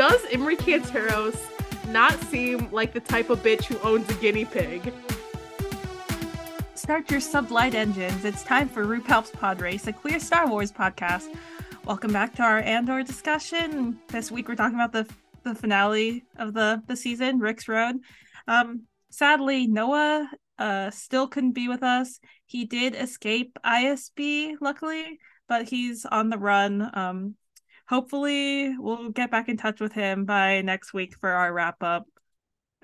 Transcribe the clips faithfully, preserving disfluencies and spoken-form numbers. does Imri Canteros not seem like the type of bitch who owns a guinea pig? Start your sublight engines. It's time for RuPaul's Pod Race, a queer Star Wars podcast. Welcome back to our Andor discussion. This week we're talking about the the finale of the, the season, Rick's Road. Um, sadly, Noah uh, still couldn't be with us. He did escape I S B, luckily, but he's on the run. Um, hopefully we'll get back in touch with him by next week for our wrap-up.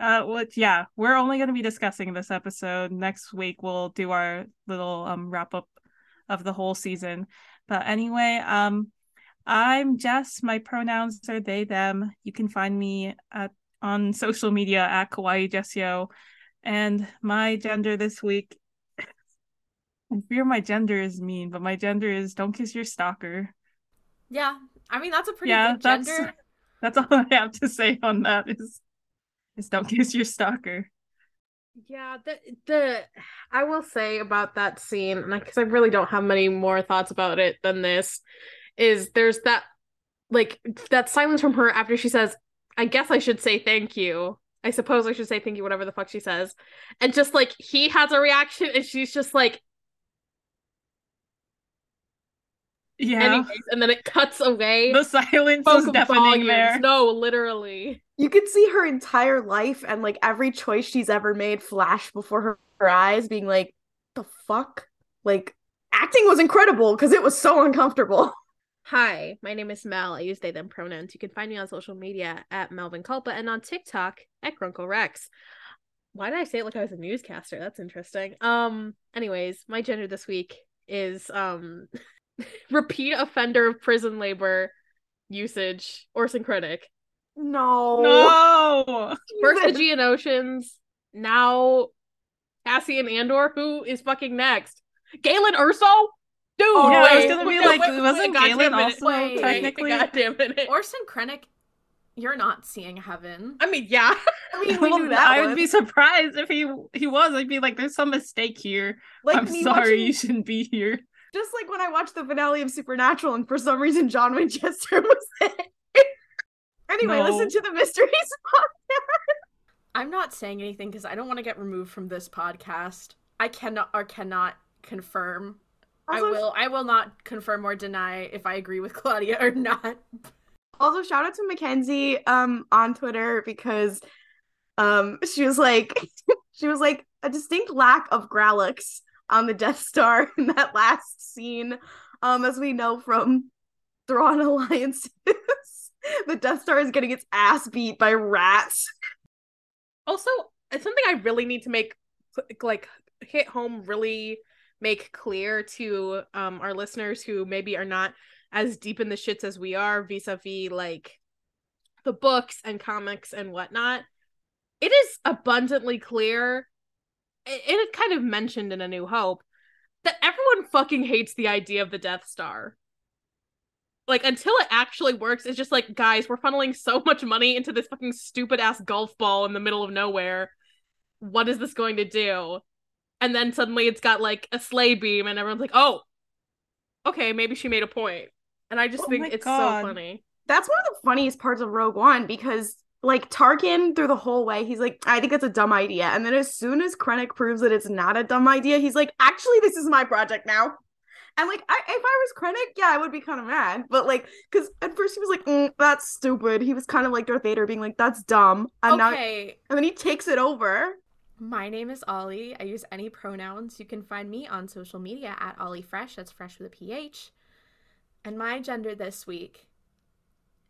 Uh, which, yeah, we're only going to be discussing this episode. Next week we'll do our little um, wrap-up of the whole season. But anyway, um, I'm Jess. My pronouns are they, them. You can find me at, on social media at Kawaii Jessio. And my gender this week, I fear my gender is mean, but my gender is don't kiss your stalker. Yeah, I mean, that's a pretty yeah, good that's, gender. That's all I have to say on that is, is don't kiss your stalker. Yeah, the the I will say about that scene, and because I, I really don't have many more thoughts about it than this, is there's that like that silence from her after she says, "I guess I should say thank you. I suppose I should say thank you," whatever the fuck she says, and just like he has a reaction, and she's just like, "Yeah." Anyways, and then it cuts away. The silence is deafening there. No, literally. You could see her entire life and, like, every choice she's ever made flash before her, her eyes, being like, the fuck? Like, acting was incredible because it was so uncomfortable. Hi, my name is Mel. I use they, them pronouns. You can find me on social media at Melvin Culpa and on TikTok at Grunkle Rex. Why did I say it like I was a newscaster? That's interesting. Um, anyways, my gender this week is, um, repeat offender of prison labor usage, Orson Krennic. No. No. First the Geonosians, now Cassian Andor. Who is fucking next? Galen Urso? Dude. Oh, yeah, wait, I was gonna be wait, like, wait, wasn't wait, Galen also wait, technically? God damn it. Orson Krennic, you're not seeing heaven. I mean, yeah. I mean, we well, knew that I one. would be surprised if he he was. I'd be like, there's some mistake here. Like, I'm sorry, watching... you shouldn't be here. Just like when I watched the finale of Supernatural, and for some reason John Winchester was there. Anyway, no. Listen to the Mysteries podcast. I'm not saying anything because I don't want to get removed from this podcast. I cannot or cannot confirm. Also, I will I will not confirm or deny if I agree with Claudia or not. Also, shout out to Mackenzie um, on Twitter because um, she was like she was like a distinct lack of Growlix on the Death Star in that last scene, um, as we know from Thrawn Alliances. The Death Star is getting its ass beat by rats. Also, it's something I really need to make, like, hit home, really make clear to um, our listeners who maybe are not as deep in the shits as we are vis-a-vis, like, the books and comics and whatnot. It is abundantly clear, and it's kind of mentioned in A New Hope, that everyone fucking hates the idea of the Death Star. Like, until it actually works, it's just like, guys, we're funneling so much money into this fucking stupid-ass golf ball in the middle of nowhere. What is this going to do? And then suddenly it's got, like, a sleigh beam, and everyone's like, oh, okay, maybe she made a point. And I just oh think it's God. so funny. That's one of the funniest parts of Rogue One, because, like, Tarkin, through the whole way, he's like, I think it's a dumb idea. And then as soon as Krennic proves that it's not a dumb idea, he's like, actually, this is my project now. And, like, I, if I was Krennic, yeah, I would be kind of mad. But, like, because at first he was like, mm, that's stupid. He was kind of like Darth Vader being like, that's dumb. And okay. Now, and then he takes it over. My name is Ollie. I use any pronouns. You can find me on social media at Ollie Fresh. That's Fresh with a P H. And my gender this week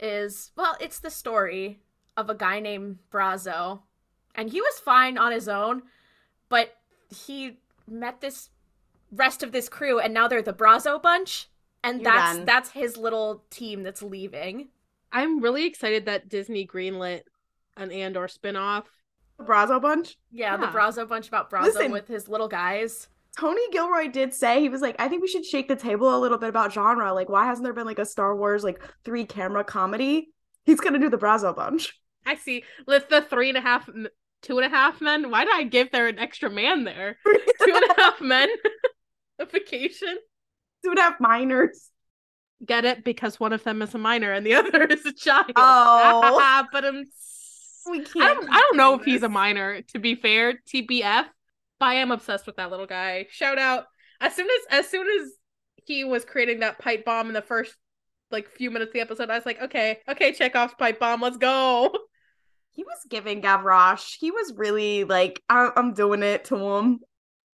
is, well, it's the story of a guy named Brasso. And he was fine on his own, but he met this rest of this crew, and now they're the Brasso bunch, and You're that's done. that's his little team that's leaving. I'm really excited that Disney greenlit an Andor spinoff. The Brasso bunch? Yeah, yeah. The Brasso bunch about Brasso Listen, with his little guys. Tony Gilroy did say, he was like, I think we should shake the table a little bit about genre. Like, why hasn't there been, like, a Star Wars, like, three-camera comedy? He's gonna do the Brasso bunch. I see. With the three and a half, two and a half men? Why did I give there an extra man there? Two and a half men? A vacation? Two and a half minors. Get it? Because one of them is a minor and the other is a child. Oh. But I'm... we can't. I don't, I don't know if he's a minor, to be fair. T B F. But I am obsessed with that little guy. Shout out. As soon as as soon as he was creating that pipe bomb in the first like few minutes of the episode, I was like, okay, okay, Chekhov's pipe bomb, let's go. He was giving Gavroche. He was really like, I- I'm doing it to him.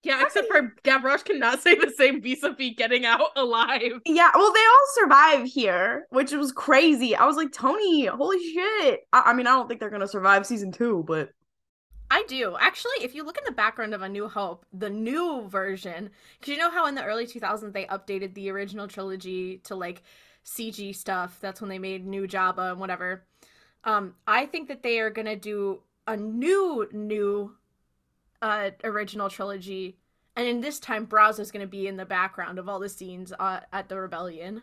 Yeah, How except for he... Gavroche cannot say the same vis-a-vis getting out alive. Yeah, well, they all survive here, which was crazy. I was like, Tony, holy shit. I, I mean, I don't think they're going to survive season two, but... I do. Actually, if you look in the background of A New Hope, the new version, because you know how in the early two thousands they updated the original trilogy to, like, C G stuff. That's when they made New Jabba and whatever. Um, I think that they are going to do a new, new... Uh, original trilogy, and in this time Brasso's going to be in the background of all the scenes uh, at the rebellion.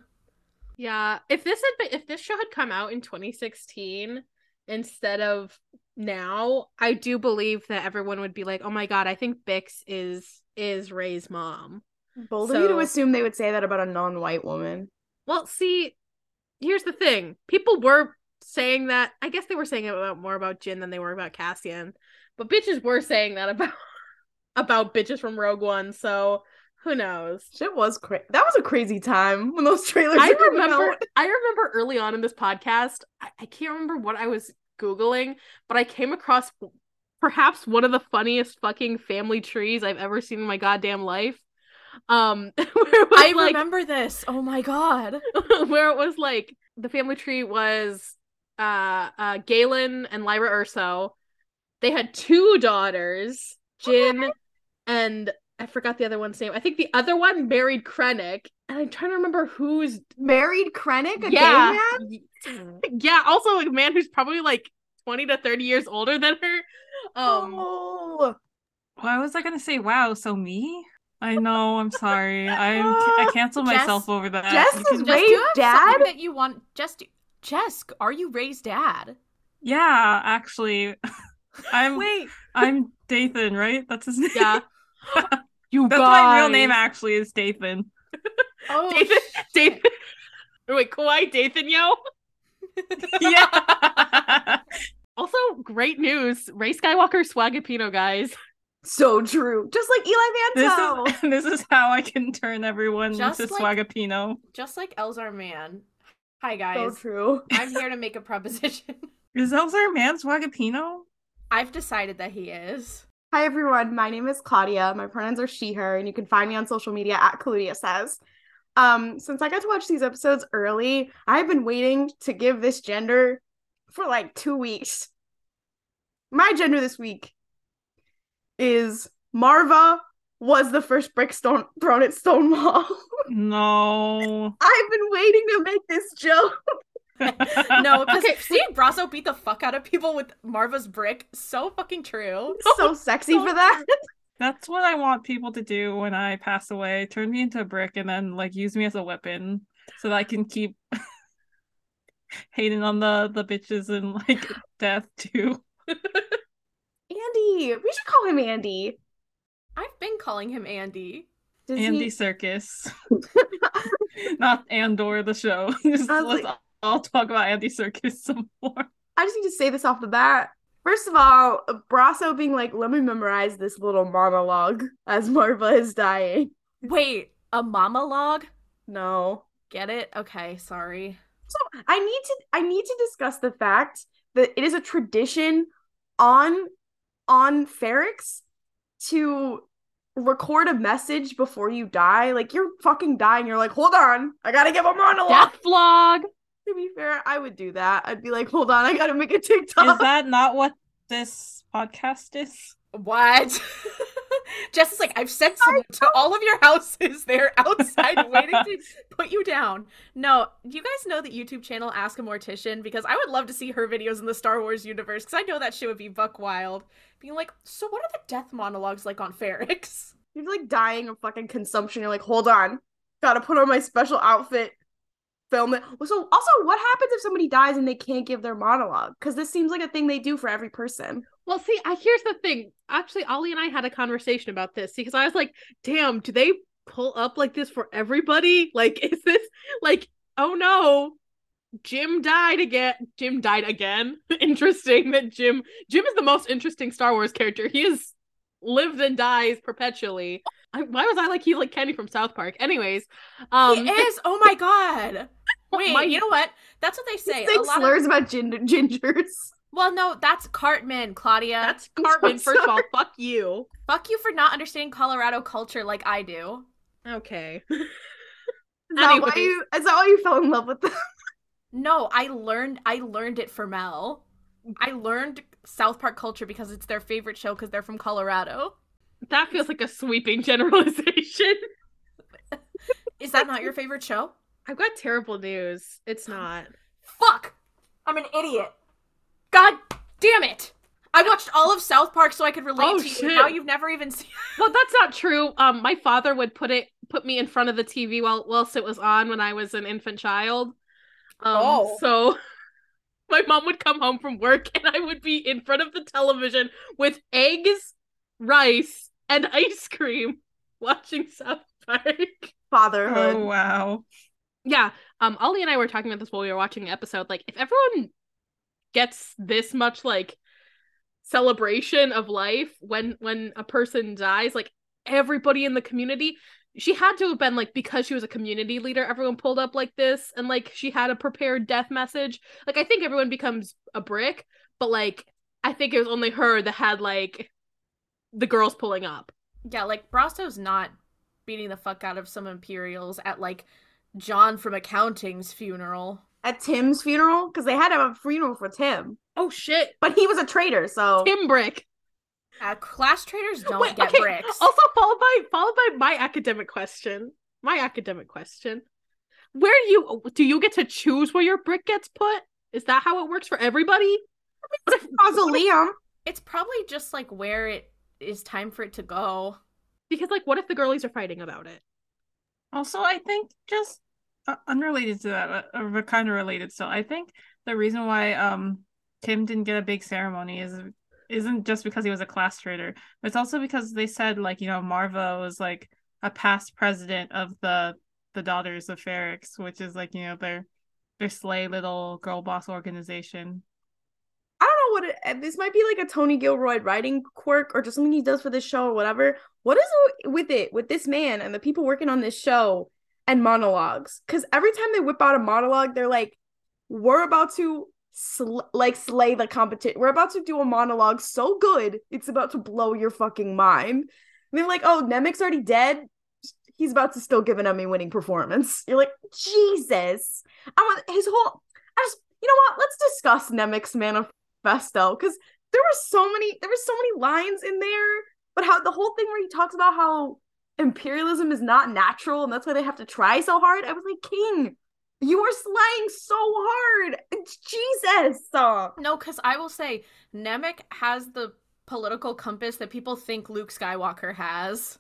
Yeah, if this had been, if this show had come out in twenty sixteen instead of now, I do believe that everyone would be like, oh my god, I think Bix is is Rey's mom. Bold of you to assume they would say that about a non-white woman. Well, see, here's the thing. People were saying that, I guess they were saying it about, more about Jyn than they were about Cassian. But bitches were saying that about about bitches from Rogue One, so who knows? Shit was crazy. That was a crazy time when those trailers I were remember. Out. I remember early on in this podcast, I-, I can't remember what I was Googling, but I came across perhaps one of the funniest fucking family trees I've ever seen in my goddamn life. Um, I like, remember this. Oh my god, where it was like the family tree was uh, uh, Galen and Lyra Urso. They had two daughters, Jyn, okay. and I forgot the other one's name. I think the other one married Krennic, and I'm trying to remember who's... Married Krennic? A yeah. gay man? Yeah, also a man who's probably like twenty to thirty years older than her. Um, oh! Why was I going to say, wow, so me? I know, I'm sorry. I I canceled Jess, myself over that. Jess is Rey's dad? That you want... Jess, do... Jess, are you Rey's dad? Yeah, actually... I'm Wait. I'm Dathan, right? That's his name. Yeah. You That's guys. My real name actually is Dathan. Oh, Dathan, Dathan. Wait, Kawhi Dathan, yo. Yeah. Also, great news. Rey Skywalker Swagapino, guys. So true. Just like Eli Manto. This is, this is how I can turn everyone just into like, Swagapino. Just like Elzar Mann. Hi guys. So true. I'm here to make a proposition. Is Elzar Mann Swagapino? I've decided that he is. Hi, everyone. My name is Claudia. My pronouns are she, her, and you can find me on social media at Claudia Says. Um, since I got to watch these episodes early, I've been waiting to give this gender for like two weeks. My gender this week is Maarva was the first brick stone thrown at Stonewall. No. I've been waiting to make this joke. No, because okay, seeing Brasso beat the fuck out of people with Marva's brick, so fucking true. So sexy so for that. That's what I want people to do when I pass away. Turn me into a brick and then like use me as a weapon so that I can keep hating on the, the bitches and like death too. Andy! We should call him Andy. I've been calling him Andy. Does Andy he... Serkis. Not Andor the show. Just let's like... I'll talk about Andy Serkis some more. I just need to say this off the bat. First of all, Brasso being like, let me memorize this little monologue as Maarva is dying. Wait, a monologue? No. Get it? Okay, sorry. So I need to I need to discuss the fact that it is a tradition on on Ferrix to record a message before you die. Like you're fucking dying. You're like, hold on, I gotta give a monologue. Death vlog. To be fair, I would do that. I'd be like, hold on, I gotta make a TikTok. Is that not what this podcast is? What? Jess is like, I've sent someone to all of your houses. They're outside waiting to put you down. No, you guys know the YouTube channel Ask a Mortician? Because I would love to see her videos in the Star Wars universe, because I know that shit would be buck wild. Being like, so what are the death monologues like on Ferrix? You're like dying of fucking consumption. You're like, hold on, gotta put on my special outfit. Film it. So also, what happens if somebody dies and they can't give their monologue? Because this seems like a thing they do for every person. Well, see, I, here's the thing. Actually, Ollie and I had a conversation about this because I was like, damn, do they pull up like this for everybody? Like, is this like oh no, Jim died again. Jim died again. Interesting that Jim, Jim is the most interesting Star Wars character. He is lives and dies perpetually. I, why was I like, he's like Kenny from South Park? Anyways. Um, he is. Oh my God. Wait, my, you know what? That's what they say. They say slurs of... about gin- gingers. Well, no, that's Cartman, Claudia. That's Cartman. So first of all, fuck you. Fuck you for not understanding Colorado culture like I do. Okay. Is that why you, is that why you fell in love with them? No, I learned I learned it for Mel. I learned South Park culture because it's their favorite show because they're from Colorado. That feels like a sweeping generalization. Is that not your favorite show? I've got terrible news. It's not. Fuck! I'm an idiot. God damn it! I watched all of South Park so I could relate oh, to you. Shit. Now you've never even seen it. Well, that's not true. Um, my father would put it put me in front of the T V while whilst it was on when I was an infant child. Um, oh. So my mom would come home from work and I would be in front of the television with eggs, rice, and ice cream watching South Park. Fatherhood. Oh, wow. Yeah. Um, Ollie and I were talking about this while we were watching the episode. Like, if everyone gets this much, like, celebration of life when when a person dies, like, everybody in the community... She had to have been, like, because she was a community leader, everyone pulled up like this, and, like, she had a prepared death message. Like, I think everyone becomes a brick, but, like, I think it was only her that had, like, the girls pulling up. Yeah, like, Brasso's not beating the fuck out of some Imperials at, like, John from accounting's funeral. At Tim's funeral? Because they had to have a funeral for Tim. Oh, shit. But he was a traitor, so... Tim Brick. Uh, class traders don't Wait, get okay. bricks. Also, followed by followed by my academic question. My academic question: Where do you do you get to choose where your brick gets put? Is that how it works for everybody? It's a mausoleum. It's probably just like where it is time for it to go. Because, like, what if the girlies are fighting about it? Also, I think just uh, unrelated to that, uh, but kind of related. So, I think the reason why um Tim didn't get a big ceremony is. Isn't just because he was a class traitor, but it's also because they said, like, you know, Maarva was, like, a past president of the the Daughters of Ferrix, which is, like, you know, their their slay little girl boss organization. I don't know what it, this might be like a Tony Gilroy writing quirk or just something he does for this show or whatever. What is with it with this man and the people working on this show and monologues? Because every time they whip out a monologue, they're like, we're about to Sl- like slay the competition. We're about to do a monologue so good it's about to blow your fucking mind. And they're like, oh, Nemec's already dead. He's about to still give an Emmy-winning performance. You're like, Jesus. I want his whole. I just, you know what? Let's discuss Nemec's manifesto because there were so many. There were so many lines in there. But how the whole thing where he talks about how imperialism is not natural and that's why they have to try so hard. I was like, King. You were slaying so hard! Jesus! No, because I will say, Nemec has the political compass that people think Luke Skywalker has.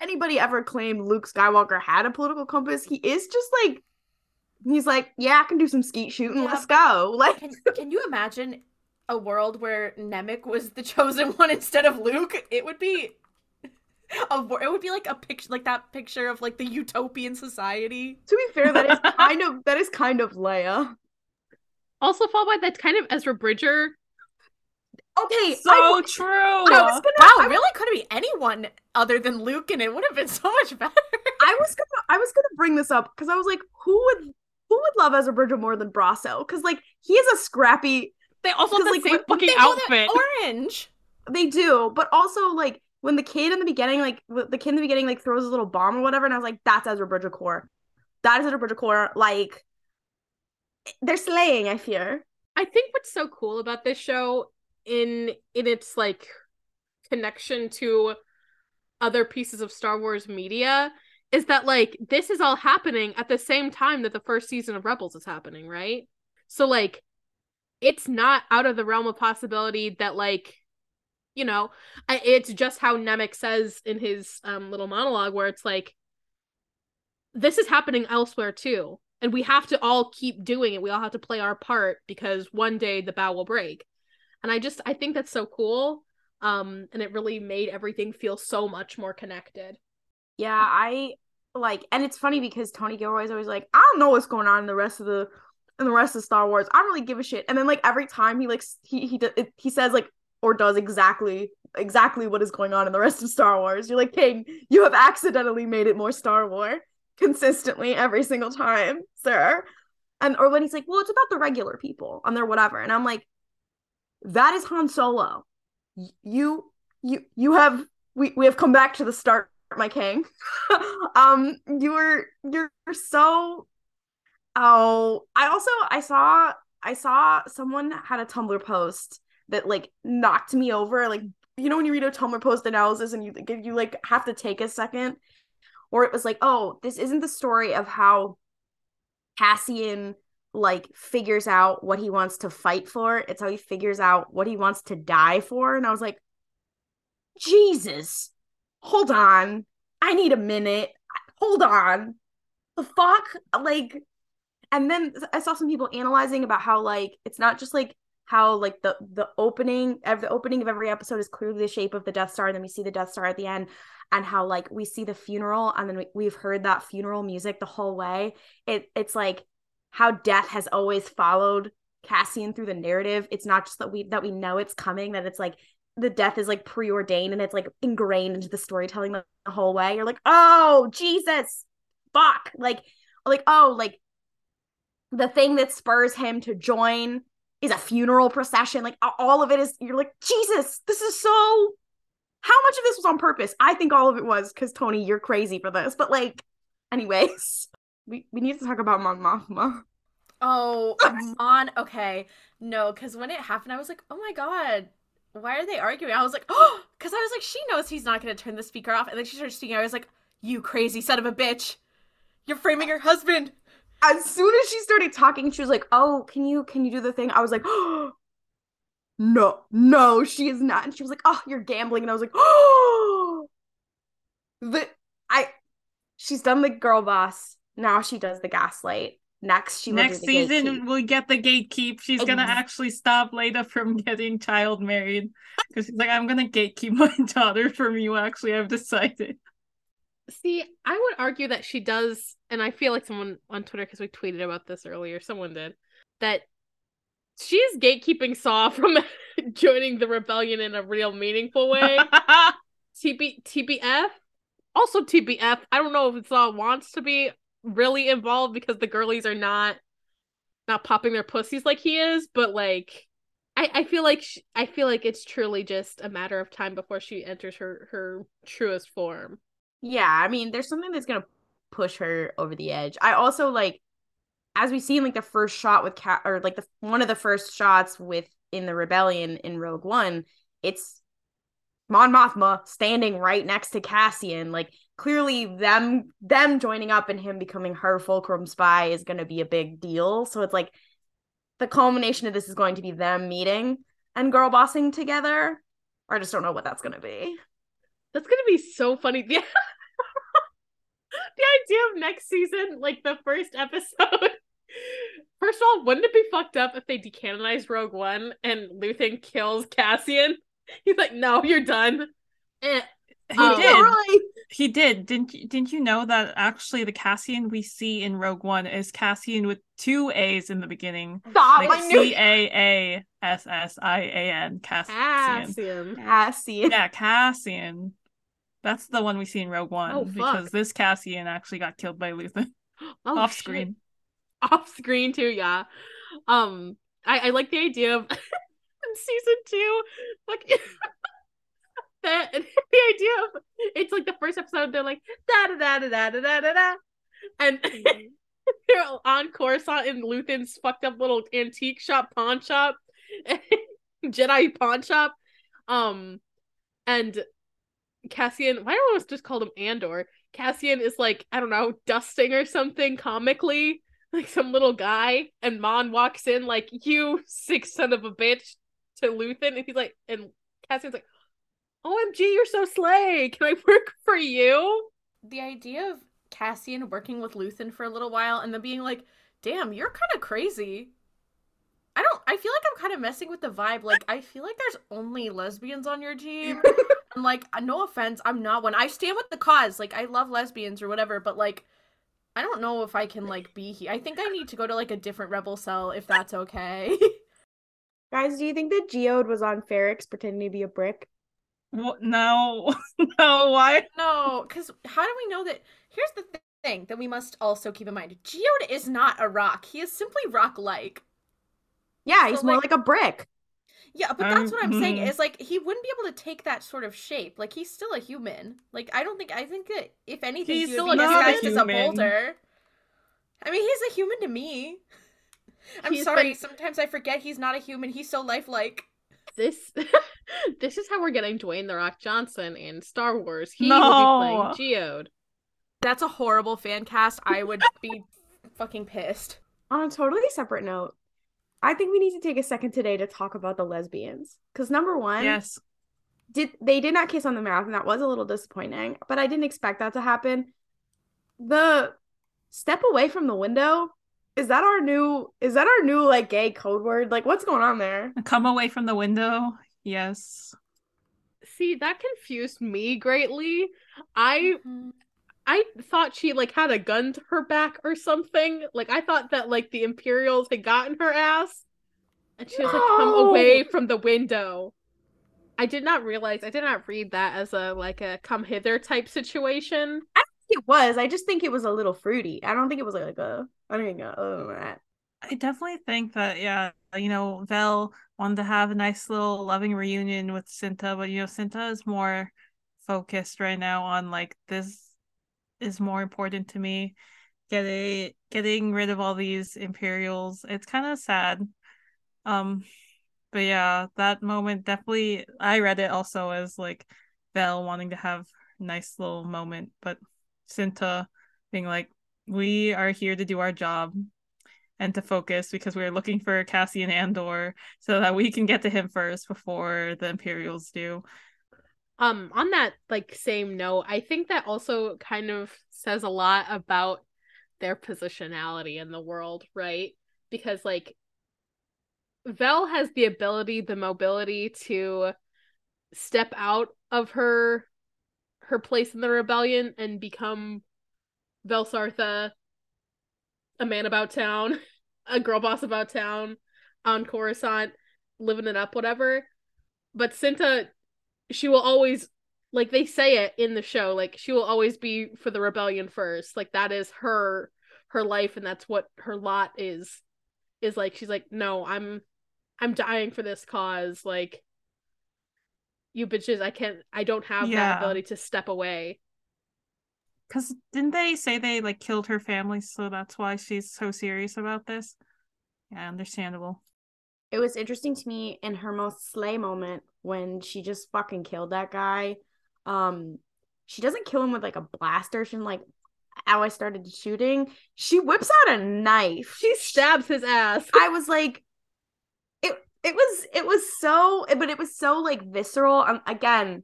Anybody ever claimed Luke Skywalker had a political compass? He is just like, he's like, yeah, I can do some skeet shooting, yeah, let's go. Like, can, can you imagine a world where Nemec was the chosen one instead of Luke? It would be... A, it would be like a picture, like that picture of like the utopian society. To be fair, that is kind of that is kind of Leia. Also, followed by that's kind of Ezra Bridger. Okay, so I, true. I was gonna, wow, I, really, could it be anyone other than Luke, and it would have been so much better. I was gonna, I was gonna bring this up because I was like, who would, who would love Ezra Bridger more than Brasso? Because, like, he is a scrappy. They also have the like, same fucking outfit, orange. They do, but also like. When the kid in the beginning, like, the kid in the beginning, like, throws a little bomb or whatever, and I was like, that's Ezra Bridger Corps. That is Ezra Bridger Corps. Like, they're slaying, I fear. I think what's so cool about this show in in its, like, connection to other pieces of Star Wars media is that, like, this is all happening at the same time that the first season of Rebels is happening, right? So, like, it's not out of the realm of possibility that, like, you know, it's just how Nemec says in his um, little monologue where it's like, this is happening elsewhere too. And we have to all keep doing it. We all have to play our part because one day the bow will break. And I just, I think that's so cool. Um, and it really made everything feel so much more connected. Yeah, I, like, and it's funny because Tony Gilroy is always like, I don't know what's going on in the rest of the in the rest of Star Wars. I don't really give a shit. And then like every time he like he he he says like or does exactly exactly what is going on in the rest of Star Wars. You're like, King, you have accidentally made it more Star Wars consistently every single time, sir. And or when he's like, well, it's about the regular people and they're whatever. And I'm like, that is Han Solo. You you you have we, we have come back to the start, my king. um you're you're so oh I also I saw I saw someone had a Tumblr post that like knocked me over. Like, you know when you read a Tumblr post analysis and you you like have to take a second, or it was like, oh, this isn't the story of how Cassian like figures out what he wants to fight for. It's how he figures out what he wants to die for. And I was like, Jesus, hold on. I need a minute. Hold on. The fuck? Like, and then I saw some people analyzing about how like, it's not just like how like the, the opening of the opening of every episode is clearly the shape of the Death Star. And then we see the Death Star at the end, and how like we see the funeral, and then we, we've heard that funeral music the whole way. It It's like, how death has always followed Cassian through the narrative. It's not just that we that we know it's coming, that it's like the death is like preordained and it's like ingrained into the storytelling the whole way. You're like, oh, Jesus, fuck. Like, like, oh, like the thing that spurs him to join is a funeral procession. Like, all of it is, you're like, Jesus, this is so, how much of this was on purpose? I think all of it was, because Tony, you're crazy for this. But like, anyways. We we need to talk about Mon Mothma. Oh, Mon. Okay. No, because when it happened, I was like, oh my God, why are they arguing? I was like, oh, because I was like, she knows he's not going to turn the speaker off. And then she started speaking. I was like, you crazy son of a bitch. You're framing your husband. As soon as she started talking, she was like, oh, can you, can you do the thing? I was like, oh, no, no, she is not. And she was like, oh, you're gambling. And I was like, oh, the, I, she's done the girl boss. Now she does the gaslight. Next, she will next do the season gatekeep. We'll get the gatekeep. She's and... gonna actually stop Leda from getting child married, because she's like, I'm gonna gatekeep my daughter from you. Actually, I've decided. See, I would argue that she does, and I feel like someone on Twitter, because we tweeted about this earlier, someone did, that she is gatekeeping Saw from joining the rebellion in a real meaningful way. T B T B F, also T B F. I don't know if Saw wants to be really involved, because the girlies are not not popping their pussies like he is, but like I, I feel like she, I feel like it's truly just a matter of time before she enters her her truest form. Yeah, I mean, there's something that's gonna push her over the edge. I also like, as we see in like the first shot with Cat, or like the one of the first shots with in the rebellion in Rogue One, it's Mon Mothma standing right next to Cassian. Like, clearly them them joining up and him becoming her fulcrum spy is going to be a big deal. So it's like the culmination of this is going to be them meeting and girl bossing together. Or I just don't know what that's going to be. That's going to be so funny. The, the idea of next season, like the first episode. First of all, wouldn't it be fucked up if they decanonized Rogue One and Luthen kills Cassian? He's like, no, you're done. Eh. He um, did. Right. He did. Didn't you, didn't you know that actually the Cassian we see in Rogue One is Cassian with two A's in the beginning? Stop! Like C A A S S I A N. Cassian. Cassian. Cassian. Yeah, Cassian. That's the one we see in Rogue One. Oh, because this Cassian actually got killed by Luthen. Oh, off screen. Shit. Off screen too, yeah. Um, I, I like the idea of season two. Like... That, the idea of, it's like the first episode, they're like da da da da da da da da, and they're on Coruscant in Luthen's fucked up little antique shop, pawn shop, Jedi pawn shop, um, and Cassian. Why don't I just call him Andor? Cassian is like, I don't know, dusting or something comically, like some little guy, and Mon walks in like, you sick son of a bitch, to Luthen, and he's like, and Cassian's like, O M G, you're so slay. Can I work for you? The idea of Cassian working with Luthen for a little while and then being like, damn, you're kind of crazy. I don't, I feel like I'm kind of messing with the vibe. Like, I feel like there's only lesbians on your team. I'm like, no offense, I'm not one. I stand with the cause. Like, I love lesbians or whatever, but, like, I don't know if I can, like, be here. I think I need to go to, like, a different rebel cell, if that's okay. Guys, do you think that Geode was on Ferrix pretending to be a brick? Well, no. No, why? No, because how do we know that? Here's the th- thing that we must also keep in mind. Geode is not a rock. He is simply rock-like. Yeah, he's so, more like, like a brick. Yeah, but that's um, what I'm mm-hmm. saying is, like, he wouldn't be able to take that sort of shape. Like, he's still a human. Like, I don't think, I think that, if anything, he's he still a disguised as a boulder. I mean, he's a human to me. I'm he's sorry, been... sometimes I forget he's not a human. He's so lifelike. This this is how we're getting Dwayne The Rock Johnson in Star Wars. He no. will be playing Geode. That's a horrible fan cast. I would be fucking pissed. On a totally separate note, I think we need to take a second today to talk about the lesbians. Because number one, yes, did they did not kiss on the mouth, and that was a little disappointing. But I didn't expect that to happen. The step away from the window, is that our new, is that our new, like, gay code word? Like, what's going on there? Come away from the window, yes. See, that confused me greatly. I, mm-hmm. I thought she, like, had a gun to her back or something. Like, I thought that, like, the Imperials had gotten her ass. And she was no. like, come away from the window. I did not realize, I did not read that as a, like, a come hither type situation. I don't think it was. I just think it was a little fruity. I don't think it was, like, a, I don't even know. Oh, that. I definitely think that, yeah, you know, Vel wanted to have a nice little loving reunion with Cinta. But, you know, Cinta is more focused right now on, like, this is more important to me, getting getting rid of all these Imperials. It's kind of sad, um but yeah, that moment definitely, I read it also as like Vel wanting to have a nice little moment, but Cinta being like, we are here to do our job and to focus because we're looking for Cassian Andor so that we can get to him first before the Imperials do. Um, on that, like, same note, I think that also kind of says a lot about their positionality in the world, right? Because, like, Vel has the ability, the mobility to step out of her her place in the rebellion and become Vel Sartha, a man about town, a girl boss about town, on Coruscant, living it up, whatever. But Cinta, she will always, like, they say it in the show, like, she will always be for the rebellion first. Like, that is her her life, and that's what her lot is. Is like, she's like, no, I'm I'm dying for this cause. Like, you bitches, I can't, I don't have yeah. that ability to step away. Because didn't they say they, like, killed her family, so that's why she's so serious about this? Yeah, understandable. It was interesting to me in her most slay moment when she just fucking killed that guy. Um, she doesn't kill him with, like, a blaster. She's like, how I started shooting. She whips out a knife. She stabs his ass. I was like, it It was, it was so, but it was so, like, visceral. Um, again,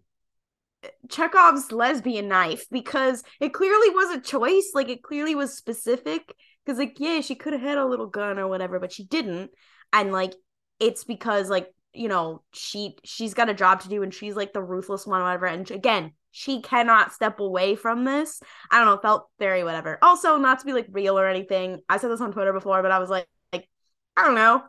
Chekhov's lesbian knife, because it clearly was a choice. Like, it clearly was specific. Because, like, yeah, she could have had a little gun or whatever, but she didn't. And, like, it's because, like, you know, she, she's got a job to do, and she's, like, the ruthless one, whatever. And, again, she cannot step away from this. I don't know, felt very whatever. Also, not to be, like, real or anything, I said this on Twitter before, but I was like, like, I don't know.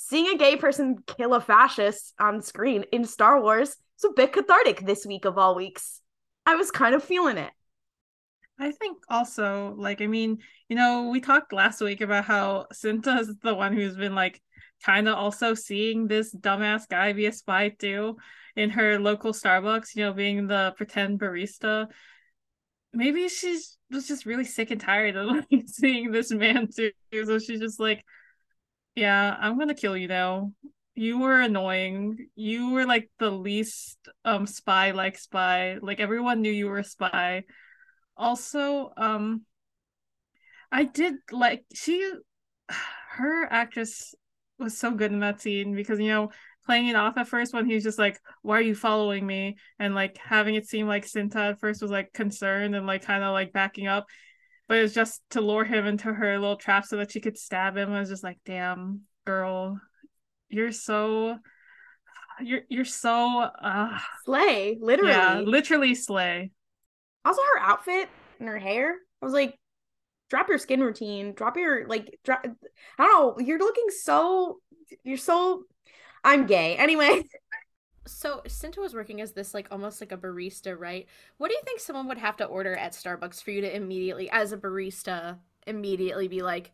Seeing a gay person kill a fascist on screen in Star Wars is a bit cathartic this week of all weeks. I was kind of feeling it. I think also, like, I mean, you know, we talked last week about how Cinta is the one who's been, like, kind of also seeing this dumbass guy be a spy too in her local Starbucks, you know, being the pretend barista. Maybe she was just really sick and tired of, like, seeing this man too. So she's just like, yeah, I'm gonna kill you now. You were annoying. You were, like, the least um spy like spy. Like, everyone knew you were a spy. Also, um, I did like she, her actress was so good in that scene because, you know, playing it off at first when he was just like, why are you following me? And, like, having it seem like Cinta at first was, like, concerned and, like, kind of, like, backing up. But it was just to lure him into her little trap so that she could stab him. I was just like, damn, girl, you're so You're you're so uh, slay, literally. Yeah, literally slay. Also, her outfit and her hair. I was like, drop your skin routine. Drop your like. Drop. I don't know. You're looking so. You're so. I'm gay. Anyway. So Cinta was working as this like almost like a barista, right? What do you think someone would have to order at Starbucks for you to immediately, as a barista, immediately be like,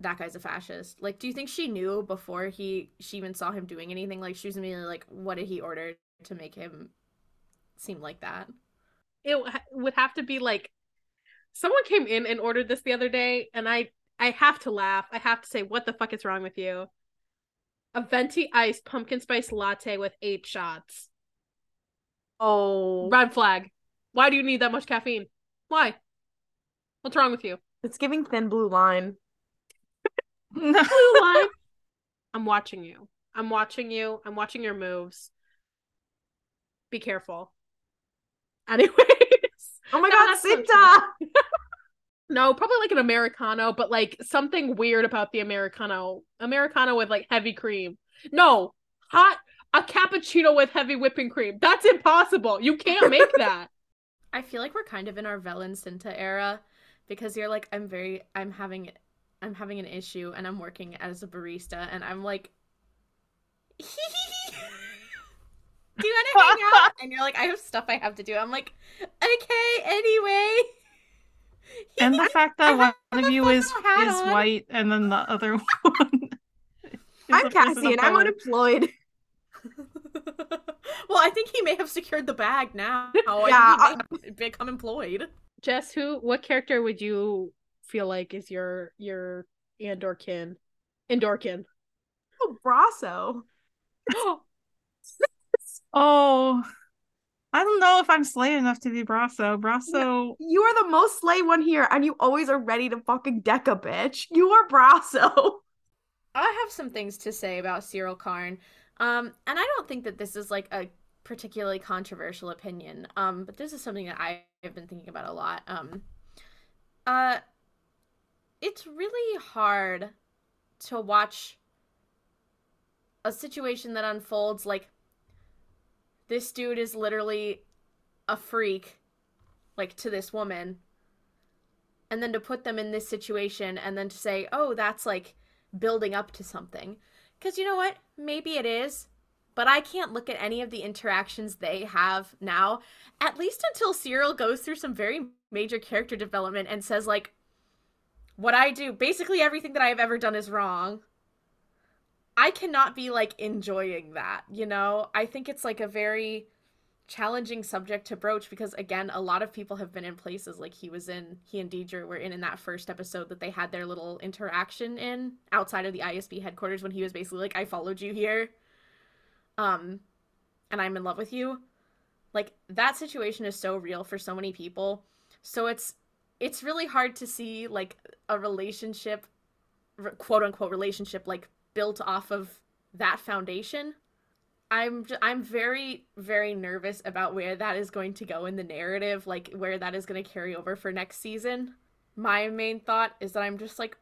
that guy's a fascist? Like, do you think she knew before he she even saw him doing anything? Like, she was immediately like, what did he order to make him seem like that? It would have to be like, someone came in and ordered this the other day, and I I have to laugh. I have to say, what the fuck is wrong with you? A venti iced pumpkin spice latte with eight shots. Oh. Red flag. Why do you need that much caffeine? Why? What's wrong with you? It's giving Thin Blue Line. Blue Line. I'm watching you. I'm watching you. I'm watching your moves. Be careful. Anyways. Oh my God, Cinta! No, probably like an Americano, but like something weird about the Americano. Americano with like heavy cream. No, hot, a cappuccino with heavy whipping cream. That's impossible. You can't make that. I feel like we're kind of in our Velen Cinta era because you're like, I'm very, I'm having, I'm having an issue and I'm working as a barista and I'm like, do you want to hang out? And you're like, I have stuff I have to do. I'm like, okay, anyway. And the fact that one of you is is on. white and then the other one... I'm Cassian. I'm unemployed. Well, I think he may have secured the bag now. Yeah. He may have become employed. Jess, who, what character would you feel like is your your Andorkin? Andorkin. Oh, Brasso. Oh... I don't know if I'm slay enough to be Brasso. Brasso... You are the most slay one here, and you always are ready to fucking deck a bitch. You are Brasso. I have some things to say about Cyril Karn. Um, and I don't think that this is, like, a particularly controversial opinion. Um, but this is something that I have been thinking about a lot. Um, uh, it's really hard to watch a situation that unfolds, like, this dude is literally a freak, like, to this woman. And then to put them in this situation and then to say, oh, that's, like, building up to something. Because you know what? Maybe it is. But I can't look at any of the interactions they have now, at least until Cyril goes through some very major character development and says, like, what I do, basically everything that I have ever done is wrong. I cannot be, like, enjoying that, you know? I think it's, like, a very challenging subject to broach because, again, a lot of people have been in places like he was in, he and Dedra were in in that first episode that they had their little interaction in outside of the I S B headquarters when he was basically like, I followed you here, um, and I'm in love with you. Like, that situation is so real for so many people. So it's, it's really hard to see, like, a relationship, quote-unquote relationship, like, built off of that foundation. I'm just, I'm very, very nervous about where that is going to go in the narrative, like where that is going to carry over for next season. My main thought is that I'm just like,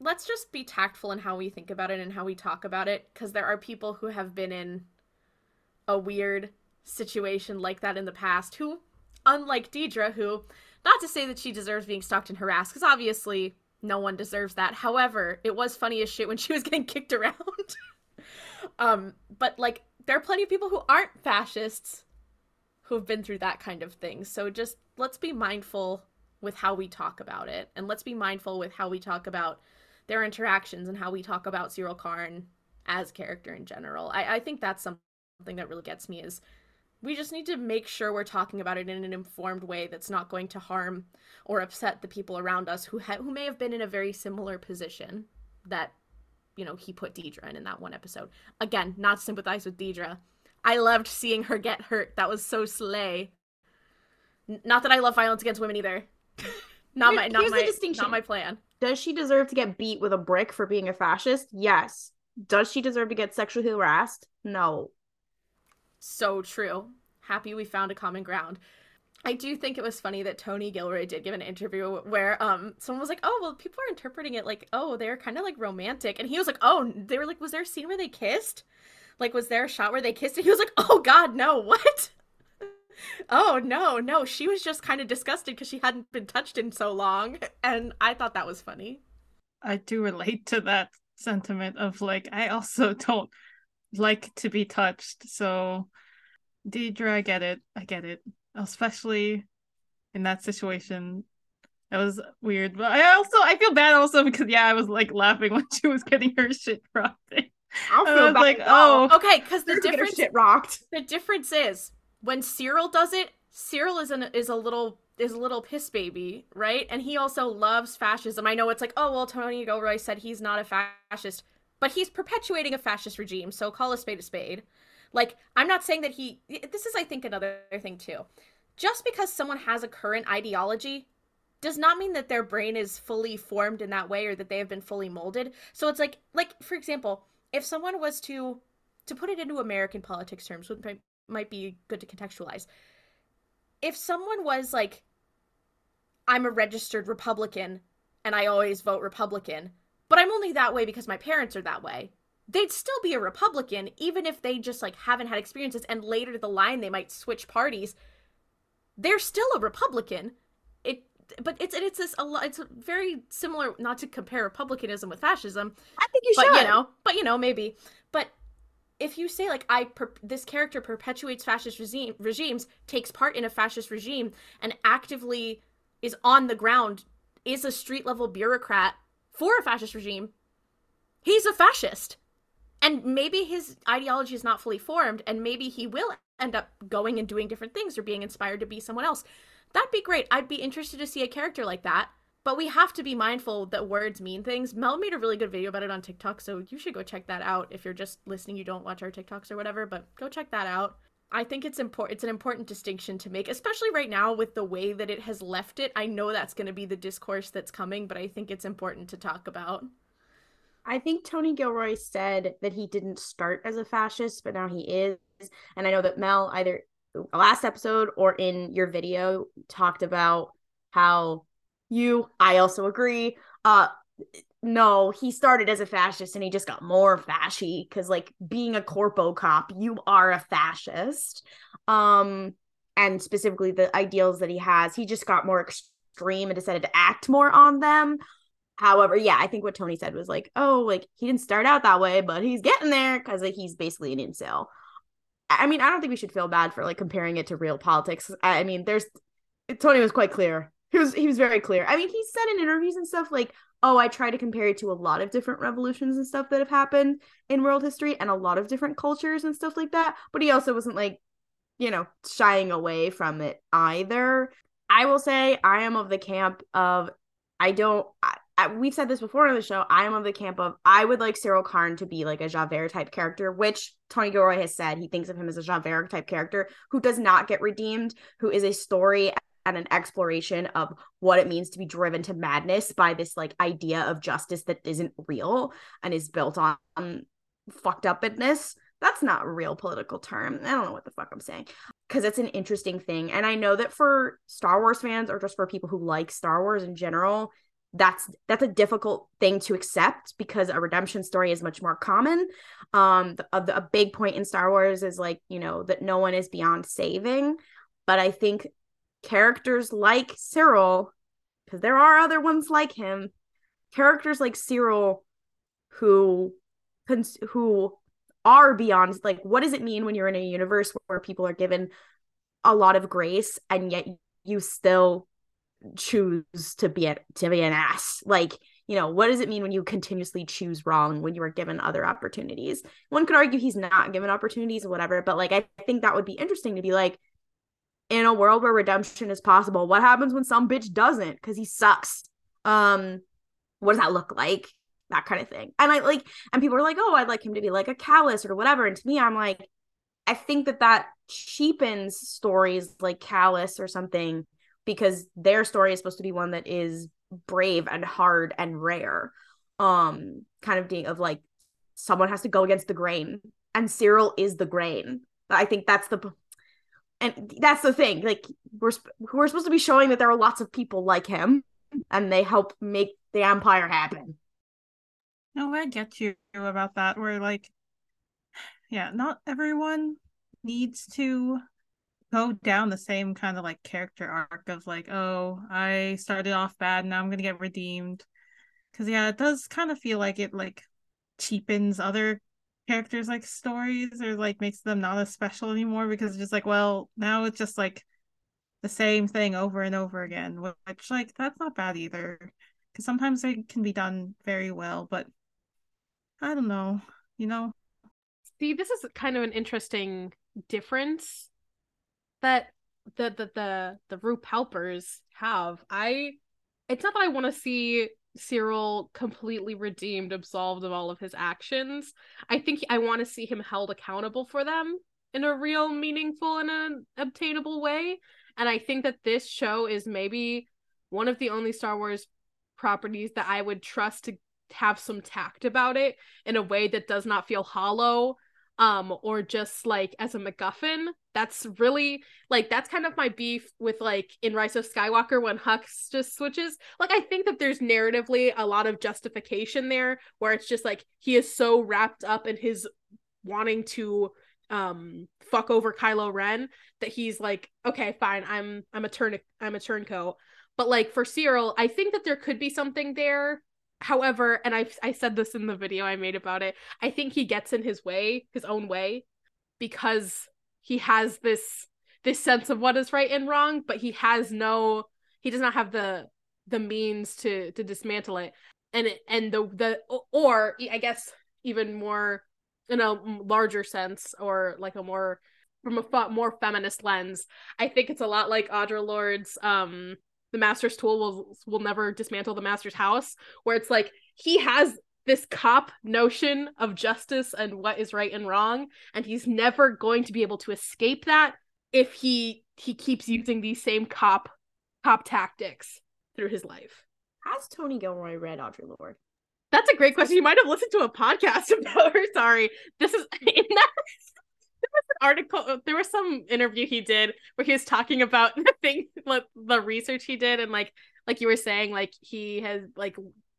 let's just be tactful in how we think about it and how we talk about it, because there are people who have been in a weird situation like that in the past who, unlike Dedra, who, not to say that she deserves being stalked and harassed, because obviously... no one deserves that. However, it was funny as shit when she was getting kicked around. um, but, like, there are plenty of people who aren't fascists who have been through that kind of thing. So just let's be mindful with how we talk about it. And let's be mindful with how we talk about their interactions and how we talk about Cyril Karn as character in general. I, I think that's something that really gets me is... we just need to make sure we're talking about it in an informed way that's not going to harm or upset the people around us who ha- who may have been in a very similar position that, you know, he put Dedra in in that one episode. Again, not to sympathize with Dedra. I loved seeing her get hurt. That was so slay. N- not that I love violence against women either. not my, not Here's my, the distinction. Not my plan. Does she deserve to get beat with a brick for being a fascist? Yes. Does she deserve to get sexually harassed? No. So true. Happy we found a common ground. I do think it was funny that Tony Gilroy did give an interview where um someone was like, oh, well, people are interpreting it like, oh, they're kind of like romantic. And he was like, oh, they were like, was there a scene where they kissed? Like, was there a shot where they kissed and he was like, oh God, no, what? Oh, no, no. She was just kind of disgusted because she hadn't been touched in so long. And I thought that was funny. I do relate to that sentiment of, like, I also don't like to be touched. So, Dedra, I get it. I get it. Especially in that situation. That was weird. But I also, I feel bad also because, yeah, I was, like, laughing when she was getting her shit rocked. I feel I was bad. Like, oh. Okay, because the difference, shit rocked. The difference is, when Cyril does it, Cyril is an, is a little is a little piss baby, right? And he also loves fascism. I know it's like, oh well, Tony Gilroy said he's not a fascist, but he's perpetuating a fascist regime. So call a spade a spade. Like, I'm not saying that he. This is, I think, another thing too. Just because someone has a current ideology does not mean that their brain is fully formed in that way or that they have been fully molded. So it's like, like for example, if someone was to to put it into American politics terms, would might be good to contextualize. If someone was like, I'm a registered Republican and I always vote Republican, but I'm only that way because my parents are that way, they'd still be a Republican, even if they just like haven't had experiences and later the line they might switch parties, they're still a Republican. It but it's it's this a lot, it's very similar, not to compare Republicanism with fascism. I think you but, should. You know, but you know, maybe. But if you say, like, I per- this character perpetuates fascist regime- regimes, takes part in a fascist regime, and actively is on the ground, is a street-level bureaucrat for a fascist regime, he's a fascist. And maybe his ideology is not fully formed, and maybe he will end up going and doing different things or being inspired to be someone else. That'd be great. I'd be interested to see a character like that. But we have to be mindful that words mean things. Mel made a really good video about it on TikTok, so you should go check that out. If you're just listening, you don't watch our TikToks or whatever, but go check that out. I think it's important. It's an important distinction to make, especially right now with the way that it has left it. I know that's going to be the discourse that's coming, but I think it's important to talk about. I think Tony Gilroy said that he didn't start as a fascist, but now he is. And I know that Mel, either last episode or in your video, talked about how... You, I also agree. Uh, no, he started as a fascist and he just got more fashy because, like, being a corpo cop, you are a fascist. Um, and specifically the ideals that he has, he just got more extreme and decided to act more on them. However, yeah, I think what Tony said was like, oh, like, he didn't start out that way, but he's getting there because, like, he's basically an incel. I mean, I don't think we should feel bad for, like, comparing it to real politics. I mean, there's Tony was quite clear. He was, he was very clear. I mean, he said in interviews and stuff, like, oh, I try to compare it to a lot of different revolutions and stuff that have happened in world history and a lot of different cultures and stuff like that. But he also wasn't, like, you know, shying away from it either. I will say I am of the camp of I don't I, I, we've said this before on the show. I am of the camp of I would like Cyril Karn to be like a Javert type character, which Tony Gilroy has said he thinks of him as a Javert type character who does not get redeemed, who is a story and an exploration of what it means to be driven to madness by this, like, idea of justice that isn't real and is built on um, fucked upness. That's not a real political term. I don't know what the fuck I'm saying. Because it's an interesting thing. And I know that for Star Wars fans or just for people who like Star Wars in general, that's that's a difficult thing to accept because a redemption story is much more common. Um, the, a, a big point in Star Wars is, like, you know, that no one is beyond saving. But I think characters like Cyril, because there are other ones like him, characters like Cyril who cons- who are beyond, like, what does it mean when you're in a universe where people are given a lot of grace and yet you still choose to be a, to be an ass? Like, you know, what does it mean when you continuously choose wrong when you are given other opportunities? One could argue he's not given opportunities or whatever, but, like, I think that would be interesting to be like, in a world where redemption is possible, what happens when some bitch doesn't? Because he sucks. Um, what does that look like? That kind of thing. And I like, and people are like, oh, I'd like him to be like a Callus or whatever. And to me, I'm like, I think that that cheapens stories like Callus or something because their story is supposed to be one that is brave and hard and rare. Um, kind of being of like, someone has to go against the grain and Cyril is the grain. I think that's the And that's the thing, like, we're we're supposed to be showing that there are lots of people like him, and they help make the Empire happen. No, I get you about that. We're like, yeah, not everyone needs to go down the same kind of like character arc of like, oh, I started off bad, now I'm gonna get redeemed. Because yeah, it does kind of feel like it like cheapens other characters like stories, or like makes them not as special anymore, because it's just like, well, now it's just like the same thing over and over again, which like that's not bad either, because sometimes it can be done very well, but I don't know, you know. See, this is kind of an interesting difference that the the the, the Roop helpers have. I it's not that I want to see Cyril completely redeemed, absolved of all of his actions. I think he, I want to see him held accountable for them in a real meaningful and an obtainable way. And I think that this show is maybe one of the only Star Wars properties that I would trust to have some tact about it in a way that does not feel hollow, um, or just like as a MacGuffin. That's really like, that's kind of my beef with like in Rise of Skywalker when Hux just switches. Like, I think that there's narratively a lot of justification there where it's just like he is so wrapped up in his wanting to um fuck over Kylo Ren that he's like, okay, fine, I'm I'm a turn I'm a turncoat. But like for Cyril, I think that there could be something there. However, and I I said this in the video I made about it, I think he gets in his way, his own way, because he has this this sense of what is right and wrong, but he has no he does not have the the means to to dismantle it. And it, and the the or I guess even more in a larger sense, or like a more from a f- more feminist lens, I think it's a lot like Audre Lorde's um the master's tool will will never dismantle the master's house, where it's like he has this cop notion of justice and what is right and wrong, and he's never going to be able to escape that if he he keeps using these same cop cop tactics through his life. Has Tony Gilroy read Audre Lorde? That's a great question. You might have listened to a podcast about her. Sorry. This is in that there was an article. There was some interview he did where he was talking about the thing, like the research he did, and like like you were saying, like he has like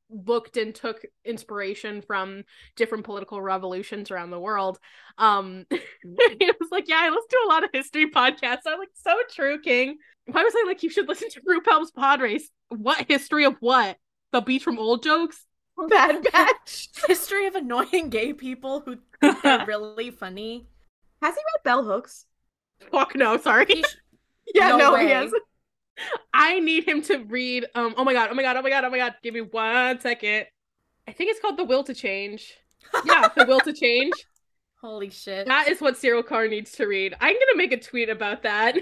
looked and took inspiration from different political revolutions around the world. Um it was like, yeah, I listen to a lot of history podcasts. I'm like, so true, King. Why was I like, you should listen to RuPaul's Pod Race? What history of what? The Beach from Old jokes? Bad Batch. History of annoying gay people who think they're really funny. Has he read Bell Hooks? Fuck no, sorry. He sh- yeah, no, no he hasn't. I need him to read, um, oh my god, oh my god, oh my god, oh my god, give me one second. I think it's called The Will to Change. Yeah, The Will to Change. Holy shit. That is what Cyril Karn needs to read. I'm gonna make a tweet about that.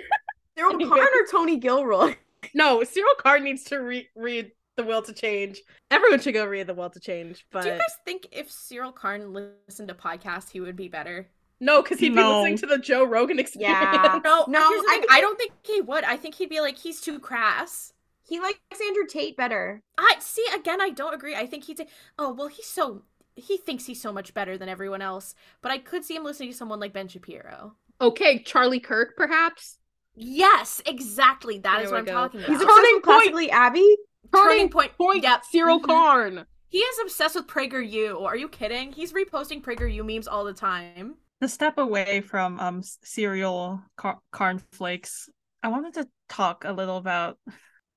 Cyril Karn or Tony Gilroy? No, Cyril Karn needs to re- read The Will to Change. Everyone should go read The Will to Change. But do you guys think if Cyril Karn listened to podcasts, he would be better? No, because he'd no. be listening to the Joe Rogan Experience. Yeah. No, no, I, I don't think he would. I think he'd be like, he's too crass. He likes Andrew Tate better. I see. Again, I don't agree. I think he'd say, oh, well, he's so he thinks he's so much better than everyone else. But I could see him listening to someone like Ben Shapiro. Okay, Charlie Kirk, perhaps. Yes, exactly. That there is what I'm go. talking about. He's turning possibly Abby. Turning point, point yep. Cyril Karn. He is obsessed with PragerU. Are you kidding? He's reposting PragerU memes all the time. The step away from um Cyril Car- Karn Flakes, I wanted to talk a little about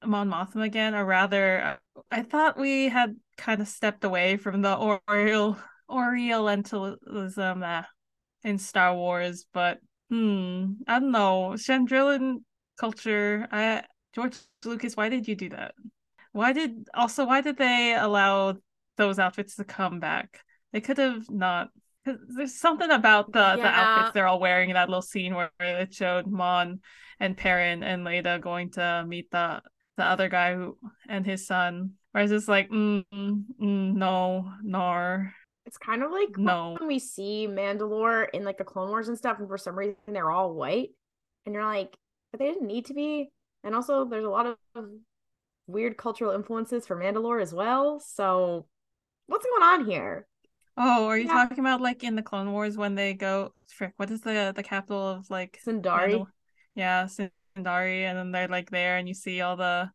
Mon Mothma again, or rather, I thought we had kind of stepped away from the Oriel Orientalism uh, in Star Wars, but hmm, I don't know. Chandrilan culture, I, George Lucas, why did you do that? Why did also why did they allow those outfits to come back? They could have not. Cause there's something about the, yeah. the outfits they're all wearing in that little scene where it showed Mon and Perrin and Leda going to meet the the other guy who and his son. Whereas it's like, mm, mm, mm, no, nor. It's kind of like no. When we see Mandalore in like the Clone Wars and stuff, and for some reason they're all white, and you're like, but they didn't need to be. And also, there's a lot of weird cultural influences for Mandalore as well, so what's going on here? Oh, are you yeah. talking about like in the Clone Wars when they go frick what is the the capital of like Sindari? Mandal- yeah Sindari, and then they're like there and you see all the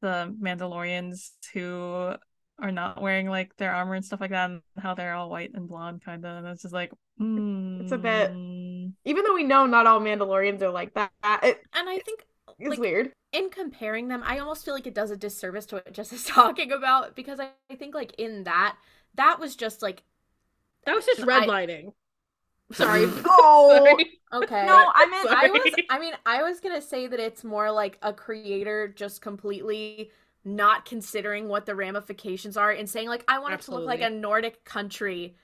the Mandalorians who are not wearing like their armor and stuff like that, and how they're all white and blonde kind of, and it's just like Mm. It's a bit, even though we know not all Mandalorians are like that. It, and I think it's like, weird. In comparing them, I almost feel like it does a disservice to what Jess is talking about, because I, I think like in that, that was just like, that was just redlining. Sorry. Oh. Sorry. Okay. No, I mean, Sorry. I was, I mean, I was gonna say that it's more like a creator just completely not considering what the ramifications are and saying like, I want Absolutely. It to look like a Nordic country,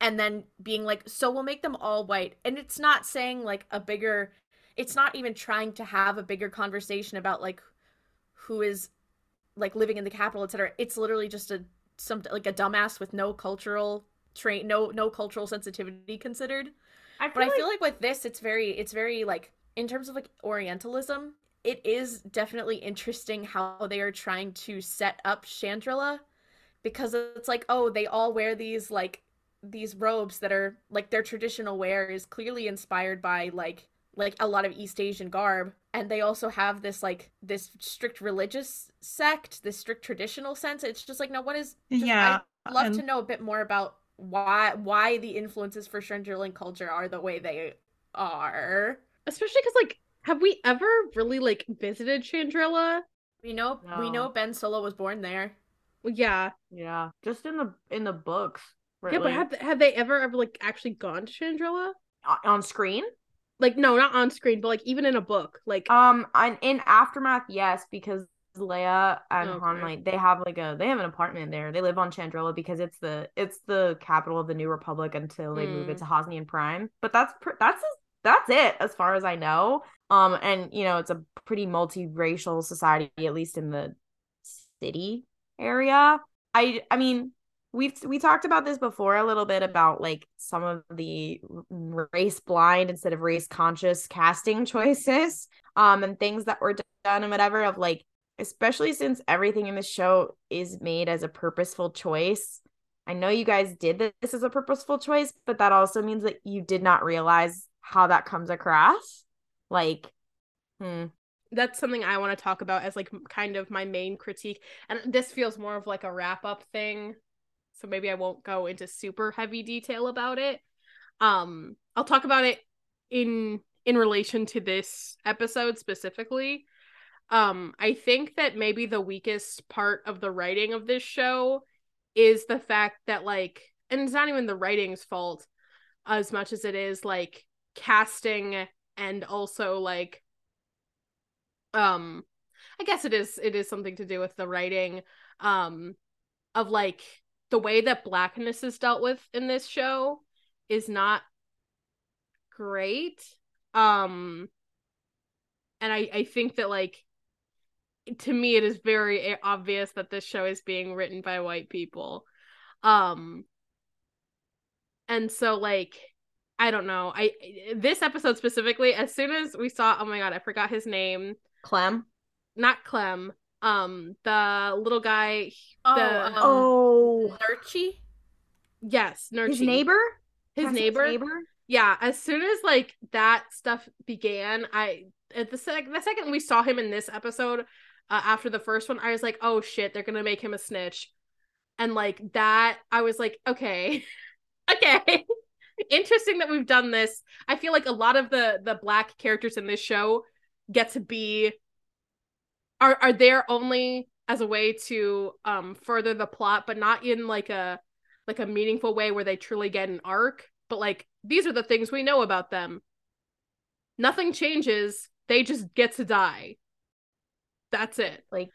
and then being like, so we'll make them all white. And it's not saying like a bigger, it's not even trying to have a bigger conversation about like who is like living in the capital, et cetera. It's literally just a some like a dumbass with no cultural. Train no no cultural sensitivity considered. I but like... I feel like with this it's very it's very like in terms of like Orientalism, it is definitely interesting how they are trying to set up Chandrila, because it's like, oh, they all wear these like these robes that are like their traditional wear is clearly inspired by like like a lot of East Asian garb, and they also have this like this strict religious sect, this strict traditional sense. It's just like, no, what is just, yeah I'd love and... to know a bit more about why why the influences for Chandrilan culture are the way they are, especially because like, have we ever really like visited Chandrila? We know no. we know Ben Solo was born there. Yeah, yeah, just in the in the books. Right? Yeah, like, but have have they ever ever like actually gone to Chandrila on screen? Like, no, not on screen, but like even in a book, like um, and in Aftermath, yes, because Leia and okay. Han, like they have like a they have an apartment there. They live on Chandrila because it's the it's the capital of the New Republic until they mm. move it to Hosnian Prime. But that's that's that's it as far as I know. Um, and you know it's a pretty multiracial society, at least in the city area. I I mean we've we talked about this before a little bit about like some of the race blind instead of race conscious casting choices, um, and things that were done and whatever of like. Especially since everything in the show is made as a purposeful choice. I know you guys did this as a purposeful choice, but that also means that you did not realize how that comes across. Like, hmm. That's something I want to talk about as like kind of my main critique. And this feels more of like a wrap-up thing. So maybe I won't go into super heavy detail about it. Um, I'll talk about it in in relation to this episode specifically. Um, I think that maybe the weakest part of the writing of this show is the fact that, like, and it's not even the writing's fault as much as it is, like, casting and also, like, um, I guess it is, it is something to do with the writing, um, of, like, the way that blackness is dealt with in this show is not great. Um, and I, I think that, like, to me, it is very obvious that this show is being written by white people. Um, and so, like, I don't know. I This episode specifically, as soon as we saw, oh my god, I forgot his name. Clem? Not Clem. Um, the little guy. Oh. The, um, oh. Nurchi? Yes, Nurchi. His neighbor? His Cassian's neighbor? neighbor? Yeah, as soon as, like, that stuff began, I... At the, sec- the second we saw him in this episode, uh, after the first one, I was like, oh shit, they're gonna make him a snitch. And like that, I was like, okay. okay. Interesting that we've done this. I feel like a lot of the the black characters in this show get to be, are, are there only as a way to um further the plot, but not in like a, like a meaningful way where they truly get an arc. But like, these are the things we know about them. Nothing changes. They just get to die. That's it. Like,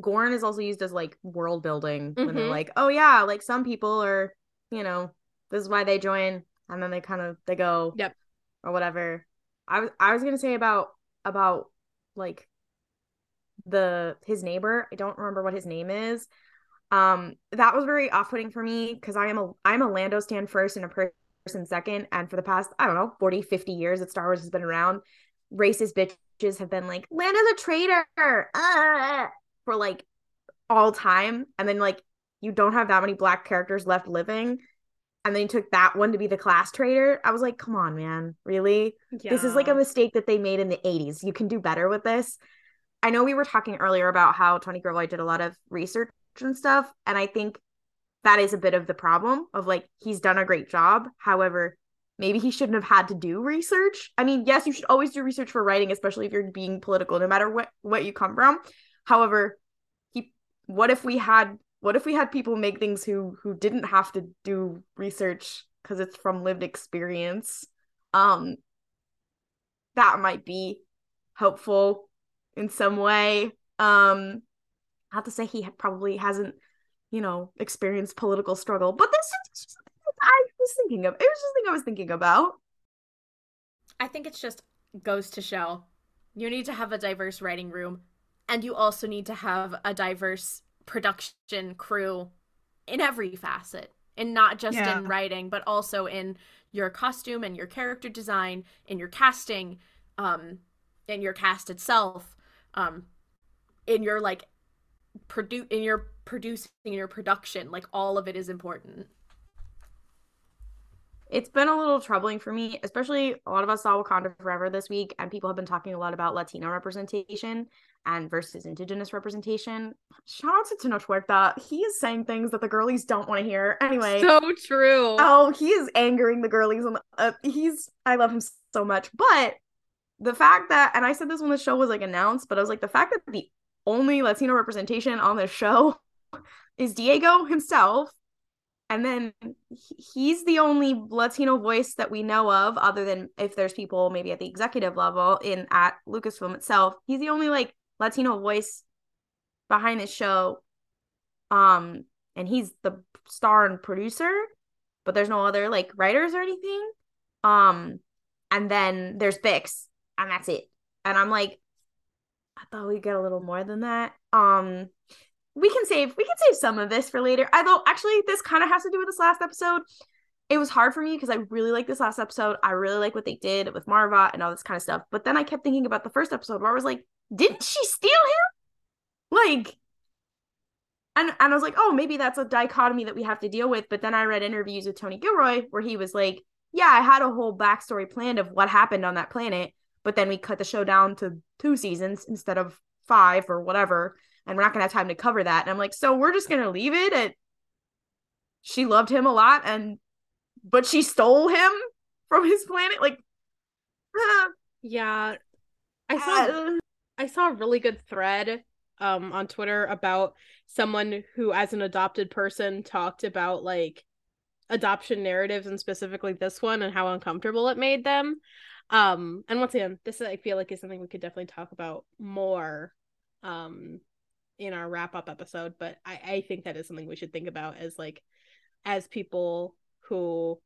Gorn is also used as, like, world building. Mm-hmm. When they're like, oh, yeah, like, some people are, you know, this is why they join. And then they kind of, they go. Yep. Or whatever. I was I was going to say about, about, like, the, his neighbor. I don't remember what his name is. Um, that was very off-putting for me because I am a, I'm a Lando stan first and a person second. And for the past, I don't know, forty, fifty years that Star Wars has been around, racist bitches have been like, Lando's a traitor uh, for like all time, and then like you don't have that many black characters left living, and then you took that one to be the class traitor. I was like, come on, man, really? Yeah. This is like a mistake that they made in the eighties. You can do better with this. I know we were talking earlier about how Tony Gilroy did a lot of research and stuff, and I think that is a bit of the problem of like, he's done a great job, however maybe he shouldn't have had to do research. I mean, yes, you should always do research for writing, especially if you're being political, no matter what, what you come from. However, he, what if we had what if we had people make things who who didn't have to do research because it's from lived experience? Um, that might be helpful in some way. Um, I have to say he probably hasn't, you know, experienced political struggle, but this is just I was thinking of. It was just something I was thinking about. I think it's just goes to show you need to have a diverse writing room, and you also need to have a diverse production crew in every facet, and not just yeah. in writing, but also in your costume and your character design, in your casting, um, in your cast itself, um, in your like produ- in your producing, in your production. Like all of it is important. It's been a little troubling for me, especially a lot of us saw Wakanda Forever this week, and people have been talking a lot about Latino representation and versus Indigenous representation. Shout out to Tenoch Huerta. He is saying things that the girlies don't want to hear. Anyway. So true. Oh, he is angering the girlies. And uh, he's, I love him so much. But the fact that, and I said this when the show was like announced, but I was like, the fact that the only Latino representation on this show is Diego himself. And then he's the only Latino voice that we know of, other than if there's people maybe at the executive level in at Lucasfilm itself. He's the only like Latino voice behind this show. Um, and he's the star and producer, but there's no other like writers or anything. Um, and then there's Bix, and that's it. And I'm like, I thought we'd get a little more than that. Um, We can save we can save some of this for later. Although, actually, this kind of has to do with this last episode. It was hard for me because I really like this last episode. I really like what they did with Maarva and all this kind of stuff. But then I kept thinking about the first episode where I was like, didn't she steal him? Like, and, and I was like, oh, maybe that's a dichotomy that we have to deal with. But then I read interviews with Tony Gilroy where he was like, yeah, I had a whole backstory planned of what happened on that planet. But then we cut the show down to two seasons instead of five or whatever. And we're not going to have time to cover that. And I'm like, so we're just going to leave it at she loved him a lot, and but she stole him from his planet? Like, uh, yeah. I saw uh, I saw a really good thread um, on Twitter about someone who, as an adopted person, talked about, like, adoption narratives, and specifically this one, and how uncomfortable it made them. Um, and once again, this, I feel like, is something we could definitely talk about more. Um in our wrap-up episode, but I, I think that is something we should think about as, like, as people who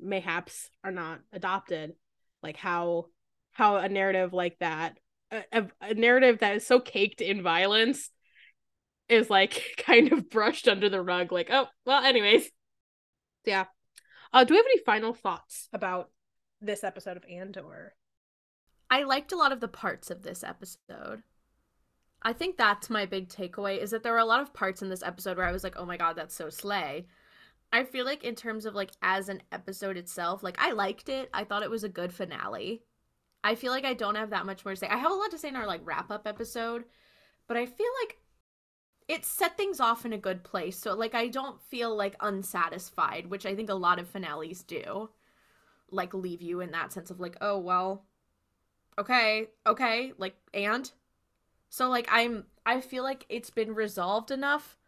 mayhaps are not adopted, like, how how a narrative like that, a, a narrative that is so caked in violence is, like, kind of brushed under the rug, like, oh, well, anyways. Yeah. Uh, do we have any final thoughts about this episode of Andor? I liked a lot of the parts of this episode. I think that's my big takeaway, is that there were a lot of parts in this episode where I was like, oh my god, that's so slay. I feel like in terms of, like, as an episode itself, like, I liked it. I thought it was a good finale. I feel like I don't have that much more to say. I have a lot to say in our, like, wrap-up episode, but I feel like it set things off in a good place. So, like, I don't feel, like, unsatisfied, which I think a lot of finales do, like, leave you in that sense of, like, oh, well, okay, okay, like, and... So, like, I'm, I feel like it's been resolved enough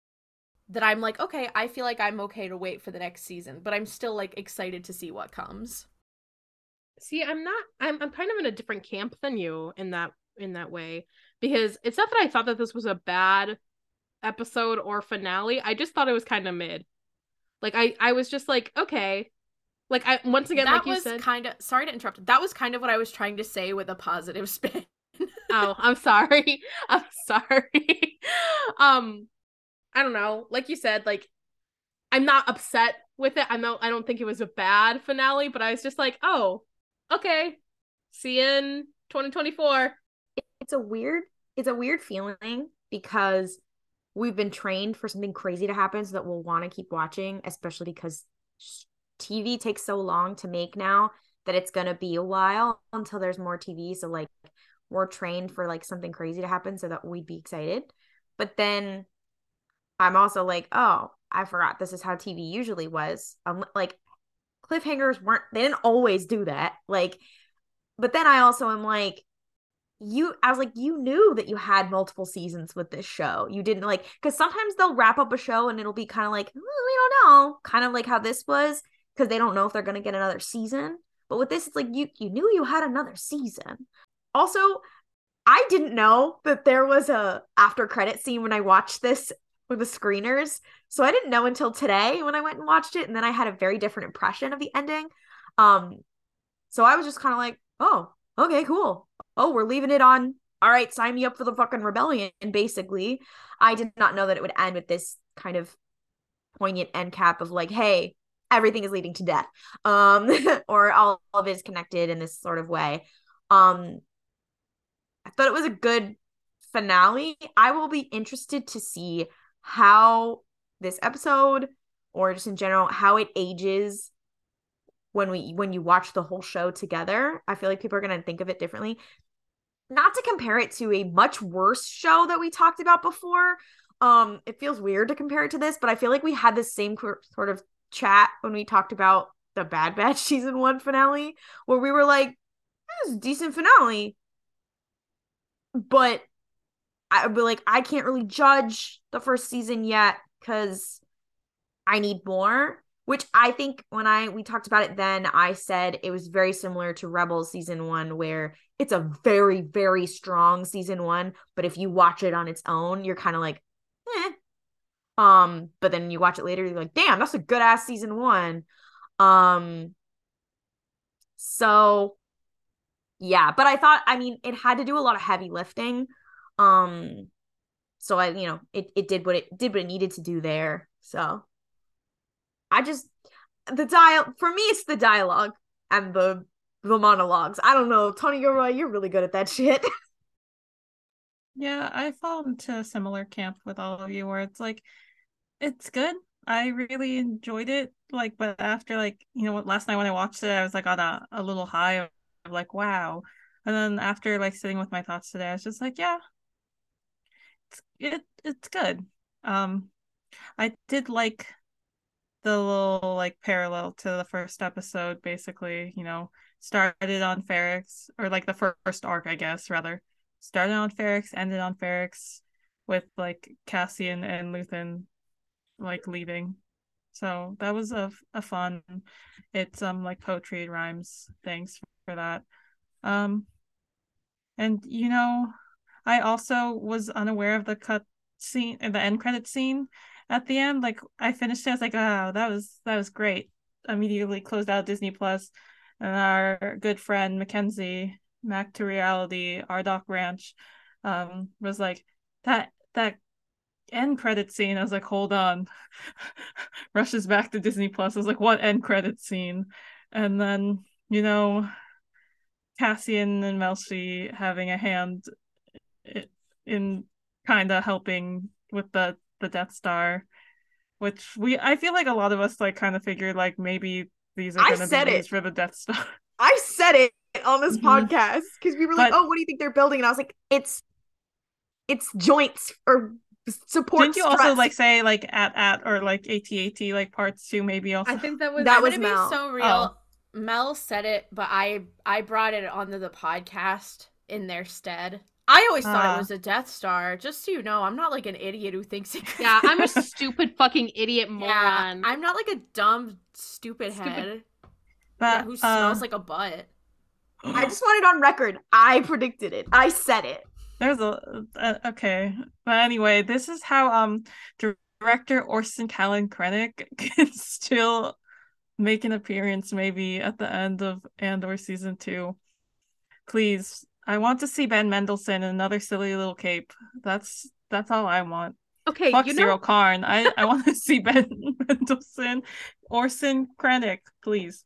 that I'm like, okay, I feel like I'm okay to wait for the next season, but I'm still, like, excited to see what comes. See, I'm not, I'm, I'm kind of in a different camp than you in that, in that way, because it's not that I thought that this was a bad episode or finale. I just thought it was kind of mid. Like, I, I was just like, okay. Like, I, once again, that like was you said. Kind of, sorry to interrupt. That was kind of what I was trying to say with a positive spin. Oh, I'm sorry. I'm sorry. um, I don't know. Like you said, like, I'm not upset with it. I'm not, I don't think it was a bad finale, but I was just like, oh, okay. See you in twenty twenty-four. It's a weird, it's a weird feeling because we've been trained for something crazy to happen so that we'll want to keep watching, especially because T V takes so long to make now that it's going to be a while until there's more T V. So, like, we're trained for, like, something crazy to happen so that we'd be excited. But then I'm also like, oh, I forgot this is how T V usually was. Um, like, cliffhangers weren't, they didn't always do that. Like, but then I also am like, you, I was like, you knew that you had multiple seasons with this show. You didn't like, because sometimes they'll wrap up a show and it'll be kind of like, mm, we don't know, kind of like how this was, because they don't know if they're going to get another season. But with this, it's like, you, you knew you had another season. Also, I didn't know that there was a after credit scene when I watched this with the screeners. So I didn't know until today when I went and watched it. And then I had a very different impression of the ending. Um, so I was just kind of like, oh, okay, cool. Oh, we're leaving it on. All right, sign me up for the fucking rebellion. And basically, I did not know that it would end with this kind of poignant end cap of like, hey, everything is leading to death. Um, or all of it is connected in this sort of way. Um, I thought it was a good finale. I will be interested to see how this episode, or just in general, how it ages when we when you watch the whole show together. I feel like people are going to think of it differently. Not to compare it to a much worse show that we talked about before. Um, it feels weird to compare it to this, but I feel like we had the same sort of chat when we talked about the Bad Batch season one finale, where we were like, this is a decent finale, but I would be like, I can't really judge the first season yet because I need more. Which I think when I we talked about it then, I said it was very similar to Rebels season one, where it's a very, very strong season one, but if you watch it on its own, you're kind of like, eh. Um, but then you watch it later, you're like, damn, that's a good ass season one. Um, so yeah, but I thought, I mean, it had to do a lot of heavy lifting. Um, so I, you know, it, it did what it did, what it needed to do there. So I just, the dial for me, it's the dialogue and the, the monologues. I don't know. Tony Gilroy, you're really good at that shit. Yeah. I fall into a similar camp with all of you where it's like, it's good. I really enjoyed it. Like, but after like, you know what, last night when I watched it, I was like on a, a little high of like, wow. And then after like sitting with my thoughts today, I was just like, yeah, it's, it, it's good. Um, I did like the little like parallel to the first episode, basically, you know, started on Ferrix, or like the first arc, I guess, rather started on Ferrix, ended on Ferrix with like Cassian and Luthen like leaving. So that was a, a fun, it's um like poetry and rhymes. Thanks for that. Um, and you know, I also was unaware of the cut scene and the end credit scene at the end. Like I finished it, I was like, oh, that was that was great. Immediately closed out Disney Plus, and our good friend Mackenzie, Mac to Reality, our Doc Ranch, um, was like, that that end credit scene. I was like, hold on. Rushes back to Disney Plus. I was like, what end credit scene? And then, you know, Cassian and Melshi having a hand in kind of helping with the, the Death Star, which we I feel like a lot of us like kind of figured like maybe these are going to be used for the Death Star. I said it on this mm-hmm. podcast because we were like, but, oh, what do you think they're building? And I was like, it's it's joints or support. Didn't you struts. Also like say like at at or like AT-AT like parts two maybe also? I think that was that, that would be so real. Oh. Mel said it, but I I brought it onto the podcast in their stead. I always thought uh, it was a Death Star. Just so you know, I'm not like an idiot who thinks it could. Yeah, I'm a stupid fucking idiot moron. Yeah, I'm not like a dumb, stupid, stupid. head but, yeah, who uh, smells like a butt. I just want it on record. I predicted it. I said it. There's a... Uh, okay. But anyway, this is how um director Orson Kalen Krennic can still make an appearance maybe at the end of Andor Season two. Please... I want to see Ben Mendelsohn in another silly little cape. That's that's all I want. Okay, fuck you know- Cyril Karn. I, I want to see Ben Mendelsohn, Orson Krennic, please.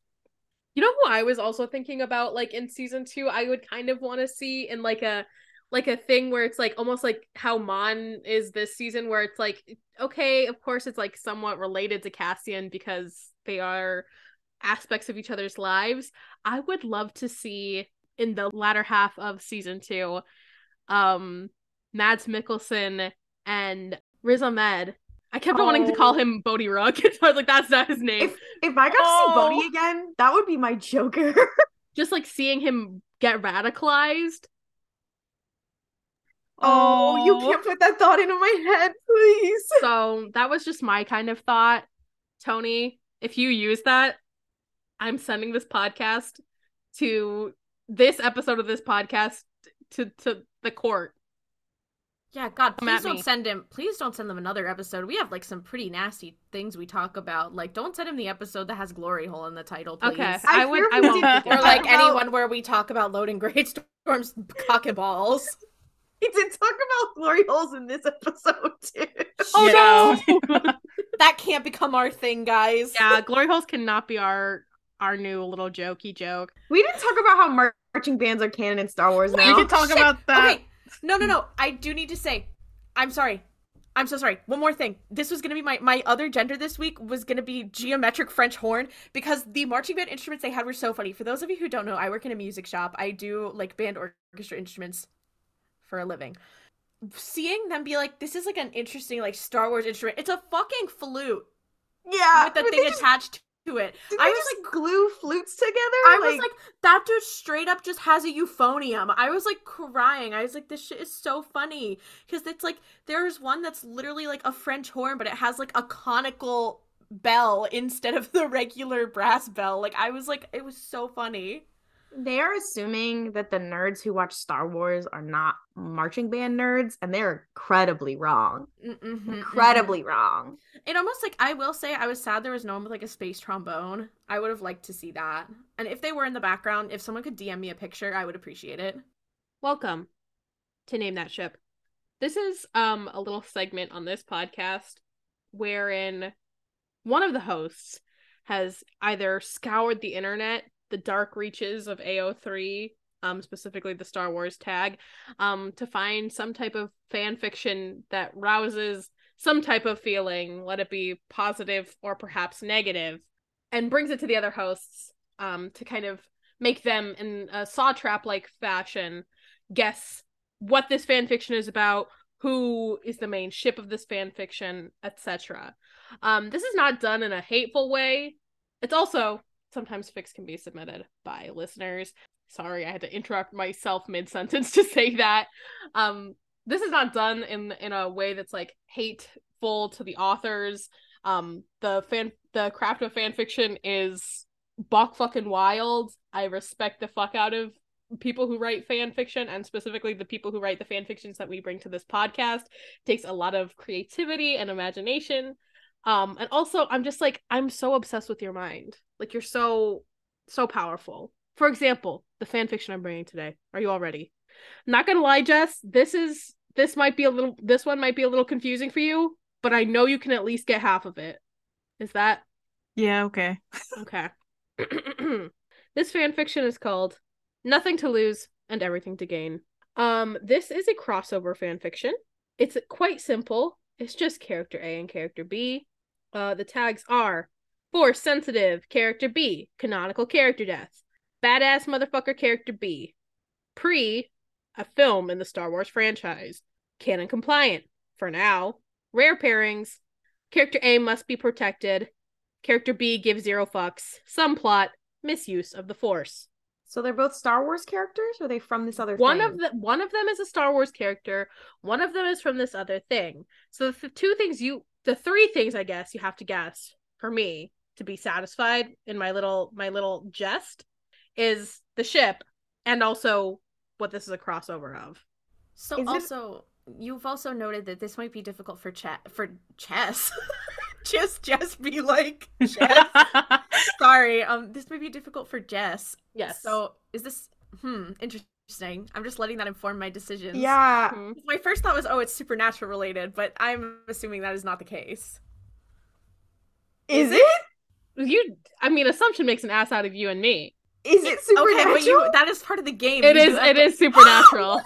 You know who I was also thinking about, like in season two, I would kind of want to see in like a like a thing where it's like almost like how Mon is this season, where it's like, okay, of course it's like somewhat related to Cassian because they are aspects of each other's lives. I would love to see in the latter half of season two, um, Mads Mikkelsen and Riz Ahmed I kept on oh. wanting to call him Bodhi Rook. So I was like, that's not his name. If, if I got oh. to see Bodhi again, that would be my Joker. Just like seeing him get radicalized. Oh, oh, you can't put that thought into my head, please. So that was just my kind of thought. Tony, if you use that, I'm sending this podcast to this episode of this podcast to, to the court. Yeah, God, please don't me. send him, please don't send them another episode. We have, like, some pretty nasty things we talk about. Like, don't send him the episode that has Glory Hole in the title, please. Okay, I, I would, I won't. Or, like, about... anyone where we talk about loading great storms, cock and balls. He did talk about Glory Holes in this episode, too. Oh, no! That can't become our thing, guys. Yeah, Glory Holes cannot be our our new little jokey joke. We didn't talk about how marching bands are canon in Star Wars now. We can talk Shit. about that. Okay. No, no, no. I do need to say, I'm sorry. I'm so sorry. One more thing. This was going to be my, my other gender this week was going to be geometric French horn, because the marching band instruments they had were so funny. For those of you who don't know, I work in a music shop. I do, like, band orchestra instruments for a living. Seeing them be like, this is, like, an interesting, like, Star Wars instrument. It's a fucking flute. Yeah. With the thing just... attached to it. Did I was just, like, glue flutes together? I like... was like, that dude straight up just has a euphonium. I was like crying. I was like, this shit is so funny. Because it's like, there's one that's literally like a French horn, but it has like a conical bell instead of the regular brass bell. Like, I was like, it was so funny. They are assuming that the nerds who watch Star Wars are not marching band nerds, and they're incredibly wrong. Mm-hmm, incredibly mm-hmm. wrong. It almost, like, I will say I was sad there was no one with, like, a space trombone. I would have liked to see that. And if they were in the background, if someone could D M me a picture, I would appreciate it. Welcome to Name That Ship. This is um a little segment on this podcast wherein one of the hosts has either scoured the internet, the dark reaches of A O three, um, specifically the Star Wars tag, um, to find some type of fan fiction that rouses some type of feeling, let it be positive or perhaps negative, and brings it to the other hosts um, to kind of make them, in a Saw Trap-like fashion, guess what this fan fiction is about, who is the main ship of this fan fiction, et cetera. Um, this is not done in a hateful way. It's also... Sometimes fics can be submitted by listeners. Sorry, I had to interrupt myself mid-sentence to say that. Um, this is not done in in a way that's, like, hateful to the authors. Um, the fan, the craft of fanfiction is buck fucking wild. I respect the fuck out of people who write fanfiction, and specifically the people who write the fanfictions that we bring to this podcast. It takes a lot of creativity and imagination. Um, and also, I'm just like, I'm so obsessed with your mind. Like, you're so, so powerful. For example, the fan fiction I'm bringing today. Are you all ready? Not gonna lie, Jess, this is, this might be a little, this one might be a little confusing for you, but I know you can at least get half of it. Is that? Yeah, okay. Okay. This fan fiction is called Nothing to Lose and Everything to Gain. Um, this is a crossover fan fiction. It's quite simple. It's just character A and character B. Uh, the tags are Force Sensitive, character B, canonical character death, badass motherfucker, character B, pre, a film in the Star Wars franchise, canon compliant, for now, rare pairings, character A must be protected, character B gives zero fucks, some plot, misuse of the Force. So they're both Star Wars characters, or are they from this other one thing? Of the, one of them is a Star Wars character. One of them is from this other thing. So the two things you... The three things, I guess, you have to guess for me to be satisfied in my little my little jest is the ship and also what this is a crossover of. So is also, it... you've also noted that this might be difficult for, cha- for chess. Just Jess be like, Jess. Sorry, um, this may be difficult for Jess. Yes. So is this, hmm, interesting. I'm just letting that inform my decisions. Yeah. Mm-hmm. My first thought was, oh, it's Supernatural related, but I'm assuming that is not the case. Is it? You, I mean, assumption makes an ass out of you and me. Is it Supernatural? Okay, but you, that is part of the game. It is, it is Supernatural.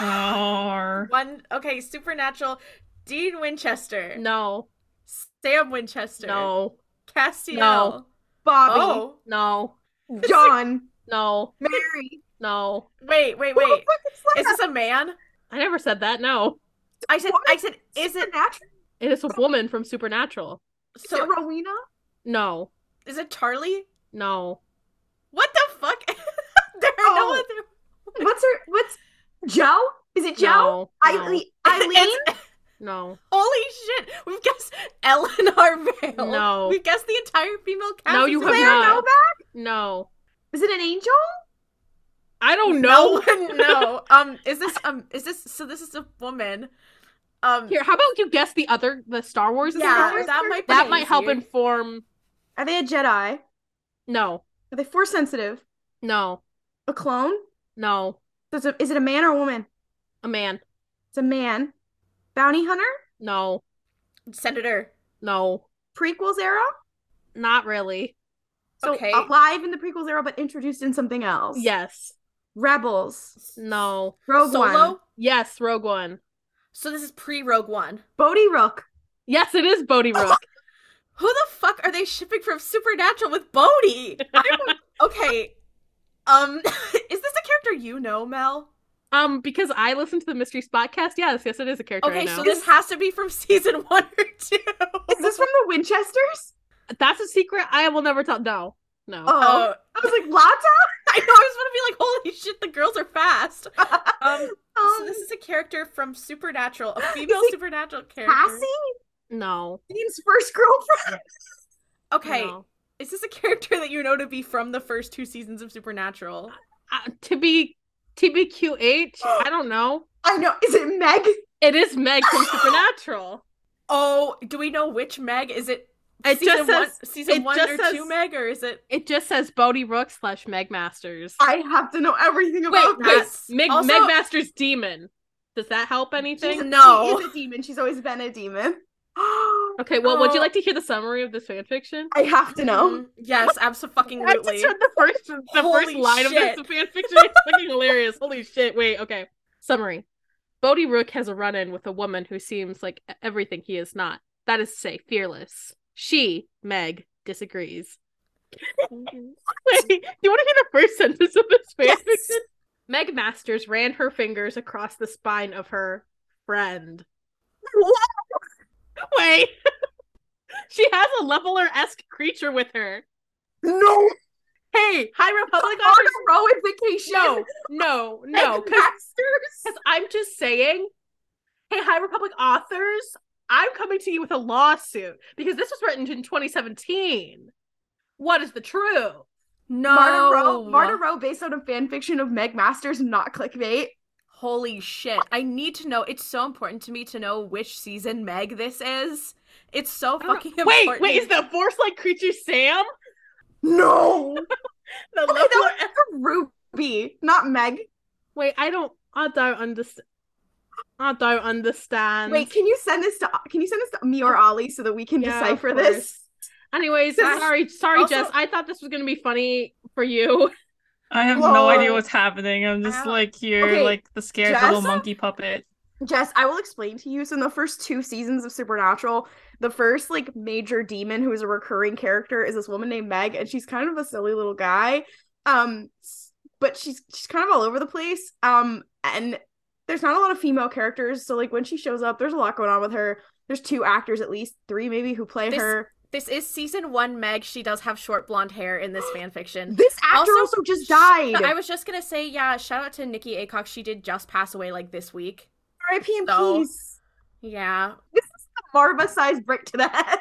Oh. One, okay, Supernatural. Dean Winchester. No. Sam Winchester. No. Castiel. No. Bobby. Oh. No. John. No. Mary. No. Wait, wait, wait. Is this a man? I never said that, no. I said, what? I said, is it natural? It is a woman from Supernatural. So, is it Rowena? No. Is it Charlie? No. What the fuck? There are oh. no other. What's her? What's Joe? Is it Joe? No, no. Eileen? Eileen? No. Holy shit! We've guessed Eleanor Vale. No. We've guessed the entire female cast. No, you have not. Novak? No. Is it an angel? I don't know. No. no. Um. Is this um? Is this so? This is a woman. Um, Here, how about you guess the other, the Star Wars? Yeah, Star Wars that might be that might help inform. Are they a Jedi? No. Are they force sensitive? No. A clone? No. So it's a, is it a man or a woman? A man. It's a man. Bounty hunter? No. Senator? No. Prequels era? Not really. So okay. Alive in the prequels era, but introduced in something else. Yes. Rebels? No. Rogue Solo? One? Yes, Rogue One. So this is pre-Rogue One. Bodhi Rook. Yes, it is Bodhi Rook. Who the fuck are they shipping from Supernatural with Bodhi? Okay. Um, is this a character you know, Mel? Um, because I listen to the Mystery Spotcast, yes, yes, it is a character okay, I know. Okay, so this has to be from season one or two. Is this from the Winchesters? That's a secret I will never tell. No. No. Oh. I was like, Lata? I know, I was going to be like, holy shit, the girls are fast. Um, um, so this is a character from Supernatural, a female Supernatural character. Cassie? No. Dean's first girlfriend? Okay, no. Is this a character that you know to be from the first two seasons of Supernatural? Uh, to be T B Q H? I don't know. I know, is it Meg? It is Meg from Supernatural. Oh, do we know which Meg? Is it... It season just says one, season one or says, two Meg, or is it? It just says Bodhi Rook slash Meg Masters. I have to know everything about wait, this. Wait, Meg, also, Meg Masters demon. Does that help anything? She's, no, she is a demon. She's always been a demon. Okay, well, oh. would you like to hear the summary of this fanfiction? I have to know. Mm-hmm. Yes, absolutely. I have to turn the first, the first line shit. of this fanfiction. It's fucking hilarious. Holy shit! Wait, okay. Summary: Bodhi Rook has a run-in with a woman who seems like everything he is not. That is to say, fearless. She, Meg, disagrees. Wait, do you want to hear the first sentence of this fanfiction? Yes. Meg Masters ran her fingers across the spine of her friend. What? Wait. She has a leveler-esque creature with her. No. Hey, High Republic on a row invocation. No, no, no. Meg Masters. Because I'm just saying, hey, High Republic authors, I'm coming to you with a lawsuit because this was written in twenty seventeen. What is the truth? No. Marta Rowe, Marta Rowe based on a fan fiction of Meg Masters, not clickbait. Holy shit. I need to know. It's so important to me to know which season Meg this is. It's so fucking wait, important. Wait, wait, is the Force-like creature Sam? No. the okay, level that was Ruby, not Meg. Wait, I don't, I don't understand. I don't understand. Wait, can you send this to can you send this to me or Ollie so that we can yeah, decipher this? Anyways, this... sorry, sorry, also... Jess. I thought this was gonna be funny for you. I have Whoa. no idea what's happening. I'm just like here, okay, like the scared Jess, little monkey puppet. Jess, I will explain to you. So in the first two seasons of Supernatural, the first like major demon who is a recurring character is this woman named Meg, and she's kind of a silly little guy. Um, but she's she's kind of all over the place. Um, and there's not a lot of female characters, so, like, when she shows up, there's a lot going on with her. There's two actors, at least, three maybe, who play this, her. This is season one Meg. She does have short blonde hair in this fanfiction. This actor also, also just died! She, I was just gonna say, yeah, shout out to Nikki Aycock. She did just pass away, like, this week. R I P in so, peace! Yeah. This is the Maarva-sized brick to the head.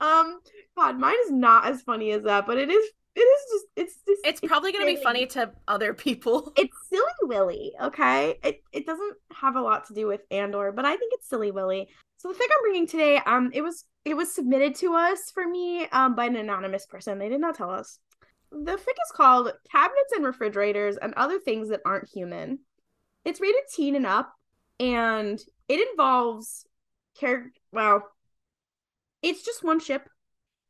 um, God, mine is not as funny as that, but it is... It is just, it's just, it's probably it's gonna silly. be funly to other people. It's Silly Willy, okay? It it doesn't have a lot to do with Andor, but I think it's Silly Willy. So the fic I'm bringing today, um, it was, it was submitted to us for me, um, by an anonymous person. They did not tell us. The fic is called Cabinets and Refrigerators and Other Things That Aren't Human. It's rated teen and up, and it involves character, well, it's just one ship,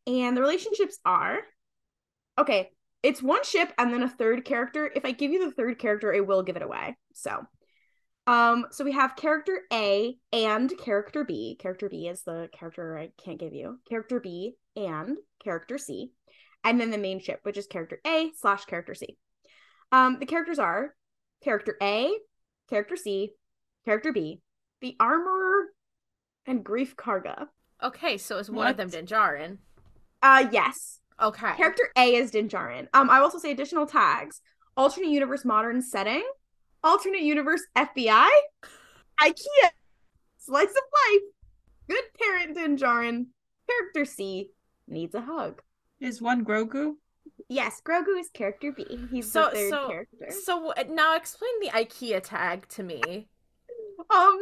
and the relationships are... Okay, it's one ship and then a third character. If I give you the third character, it will give it away. So, um, so we have character A and character B. Character B is the character I can't give you. Character B and character C. And then the main ship, which is character A slash character C. Um, the characters are character A, character C, character B, the armorer and Grief Karga. Okay, so is one what? of them Dinjarin? Uh, yes. Okay. Character A is Dinjarin. Um, I will also say additional tags. Alternate universe modern setting. Alternate universe F B I. IKEA. Slice of life. Good parent Dinjarin. Character C needs a hug. Is one Grogu? Yes, Grogu is character B. He's so, the third so, character. So now explain the IKEA tag to me. Um,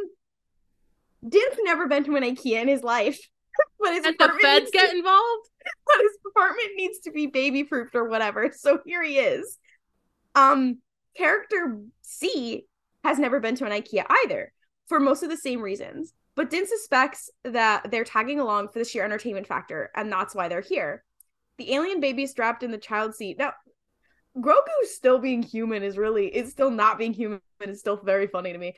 Din's never been to an IKEA in his life. But his and the feds get to, involved? But his apartment needs to be baby-proofed or whatever, so here he is. Um, character C has never been to an IKEA either, for most of the same reasons. But Din suspects that they're tagging along for the sheer entertainment factor, and that's why they're here. The alien baby strapped in the child seat. Now, Grogu still being human is really, it's still not being human, but it's still very funny to me.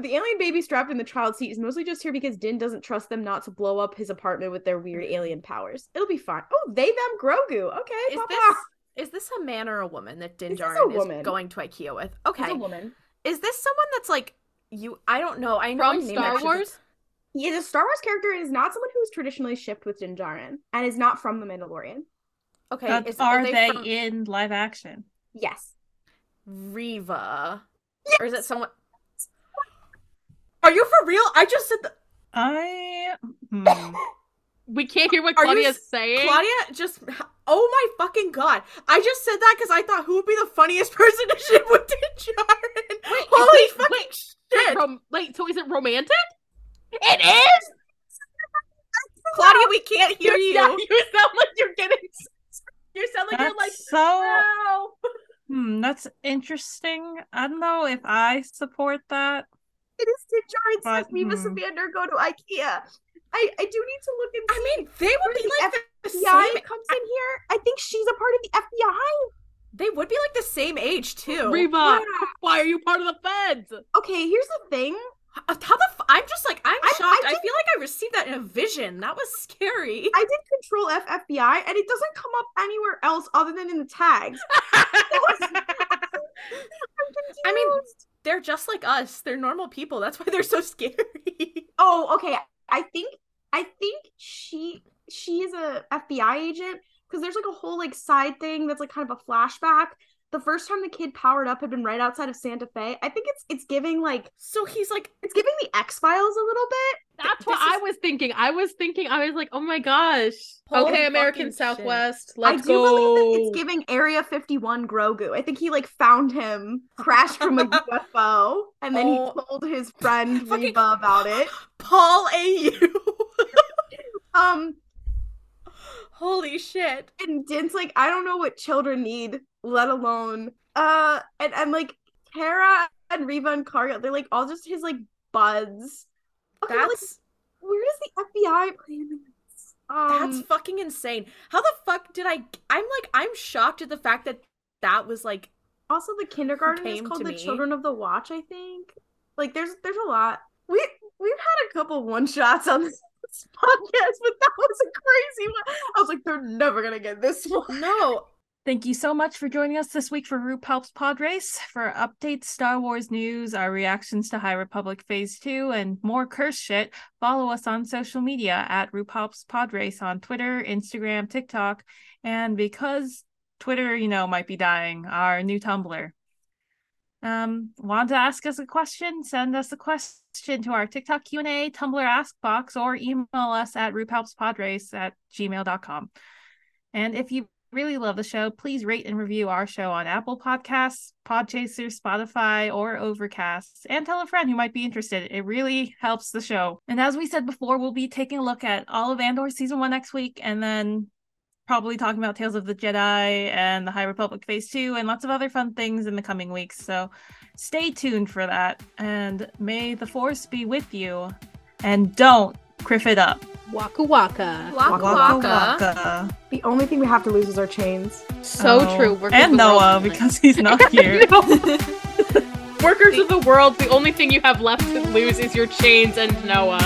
The alien baby strapped in the child seat is mostly just here because Din doesn't trust them not to blow up his apartment with their weird alien powers. It'll be fine. Oh, they, them, Grogu. Okay, is pop this off. Is this a man or a woman that Din Djarin is, is going to IKEA with? Okay. It's a woman. Is this someone that's like, you, I don't know. I know From Star Nemec Wars? He is a Star Wars character and is not someone who is traditionally shipped with Din Djarin and is not from The Mandalorian. Okay, is, are, are they, they from... in live action? Yes. Reva. Yes! Or is it someone? Are you for real? I just said the... I... Hmm. We can't hear what are Claudia's you... saying. Claudia just... Oh my fucking god. I just said that because I thought who would be the funniest person to ship with Din Djarin? Wait, Holy wait, fucking wait, shit. Wait, rom- wait, so is it romantic? It is? Claudia, we can't hear you. You sound, you sound like you're getting... You sound like that's you're like, so... no. Hmm, that's interesting. I don't know if I support that. It is Dinjarin says Neva hmm. Savander go to IKEA. I, I do need to look and see. I mean, they would be the like F B I the same... comes I... in here. I think she's a part of the F B I. They would be like the same age, too. Reva, yeah. Why are you part of the feds? Okay, here's the thing. How the f- I'm just like, I'm I, shocked. I, did, I feel like I received that in a vision. That was scary. I did Control F F B I, and it doesn't come up anywhere else other than in the tags. was, I mean, they're just like us. They're normal people. That's why they're so scary. Oh, okay. I think, I think she, she is a F B I agent because there's like a whole like side thing that's like kind of a flashback. The first time the kid powered up had been right outside of Santa Fe. I think it's it's giving like so he's like it's giving the X-Files a little bit. That's what is... I was thinking. I was thinking. I was like, oh my gosh. Holy okay, American Southwest. Shit. Let's go. I do go. believe that it's giving Area fifty-one Grogu. I think he like found him, crashed from a U F O, and then oh. he told his friend Reva about it. Paul A U. um. Holy shit. And Din's like, I don't know what children need, let alone, uh, and, and like, Kara and Reva and Karga, they're like, all just his, like, buds. Okay, that's... Like, where does the F B I play in this? Um, that's fucking insane. How the fuck did I, I'm like, I'm shocked at the fact that that was, like, also the kindergarten is called the me. Children of the Watch, I think. Like, there's, there's a lot. We, we've had a couple one-shots on this podcast, but that was a crazy one. I was like, they're never gonna get this one. No. Thank you so much for joining us this week for RuPaul's Pod Race. For updates, Star Wars news, our reactions to High Republic Phase two, and more curse shit, follow us on social media at RuPaul's Pod Race on Twitter, Instagram, TikTok, and because Twitter, you know, might be dying, our new Tumblr. Um, want to ask us a question? Send us a question to our TikTok Q and A, Tumblr ask box, or email us at roopalpspodrace at gmail dot com. And if you really love the show, please rate and review our show on Apple Podcasts, Podchaser, Spotify, or Overcast, and tell a friend who might be interested. It really helps the show. And as we said before, we'll be taking a look at all of Andor Season one next week, and then probably talking about Tales of the Jedi and the High Republic Phase two and lots of other fun things in the coming weeks. So stay tuned for that. And may the Force be with you. And don't criff it up. Waka waka. Waka waka. waka. The only thing we have to lose is our chains. So oh. true. Workers and Noah, because he's not here. Workers the- of the world, the only thing you have left to lose is your chains and Noah.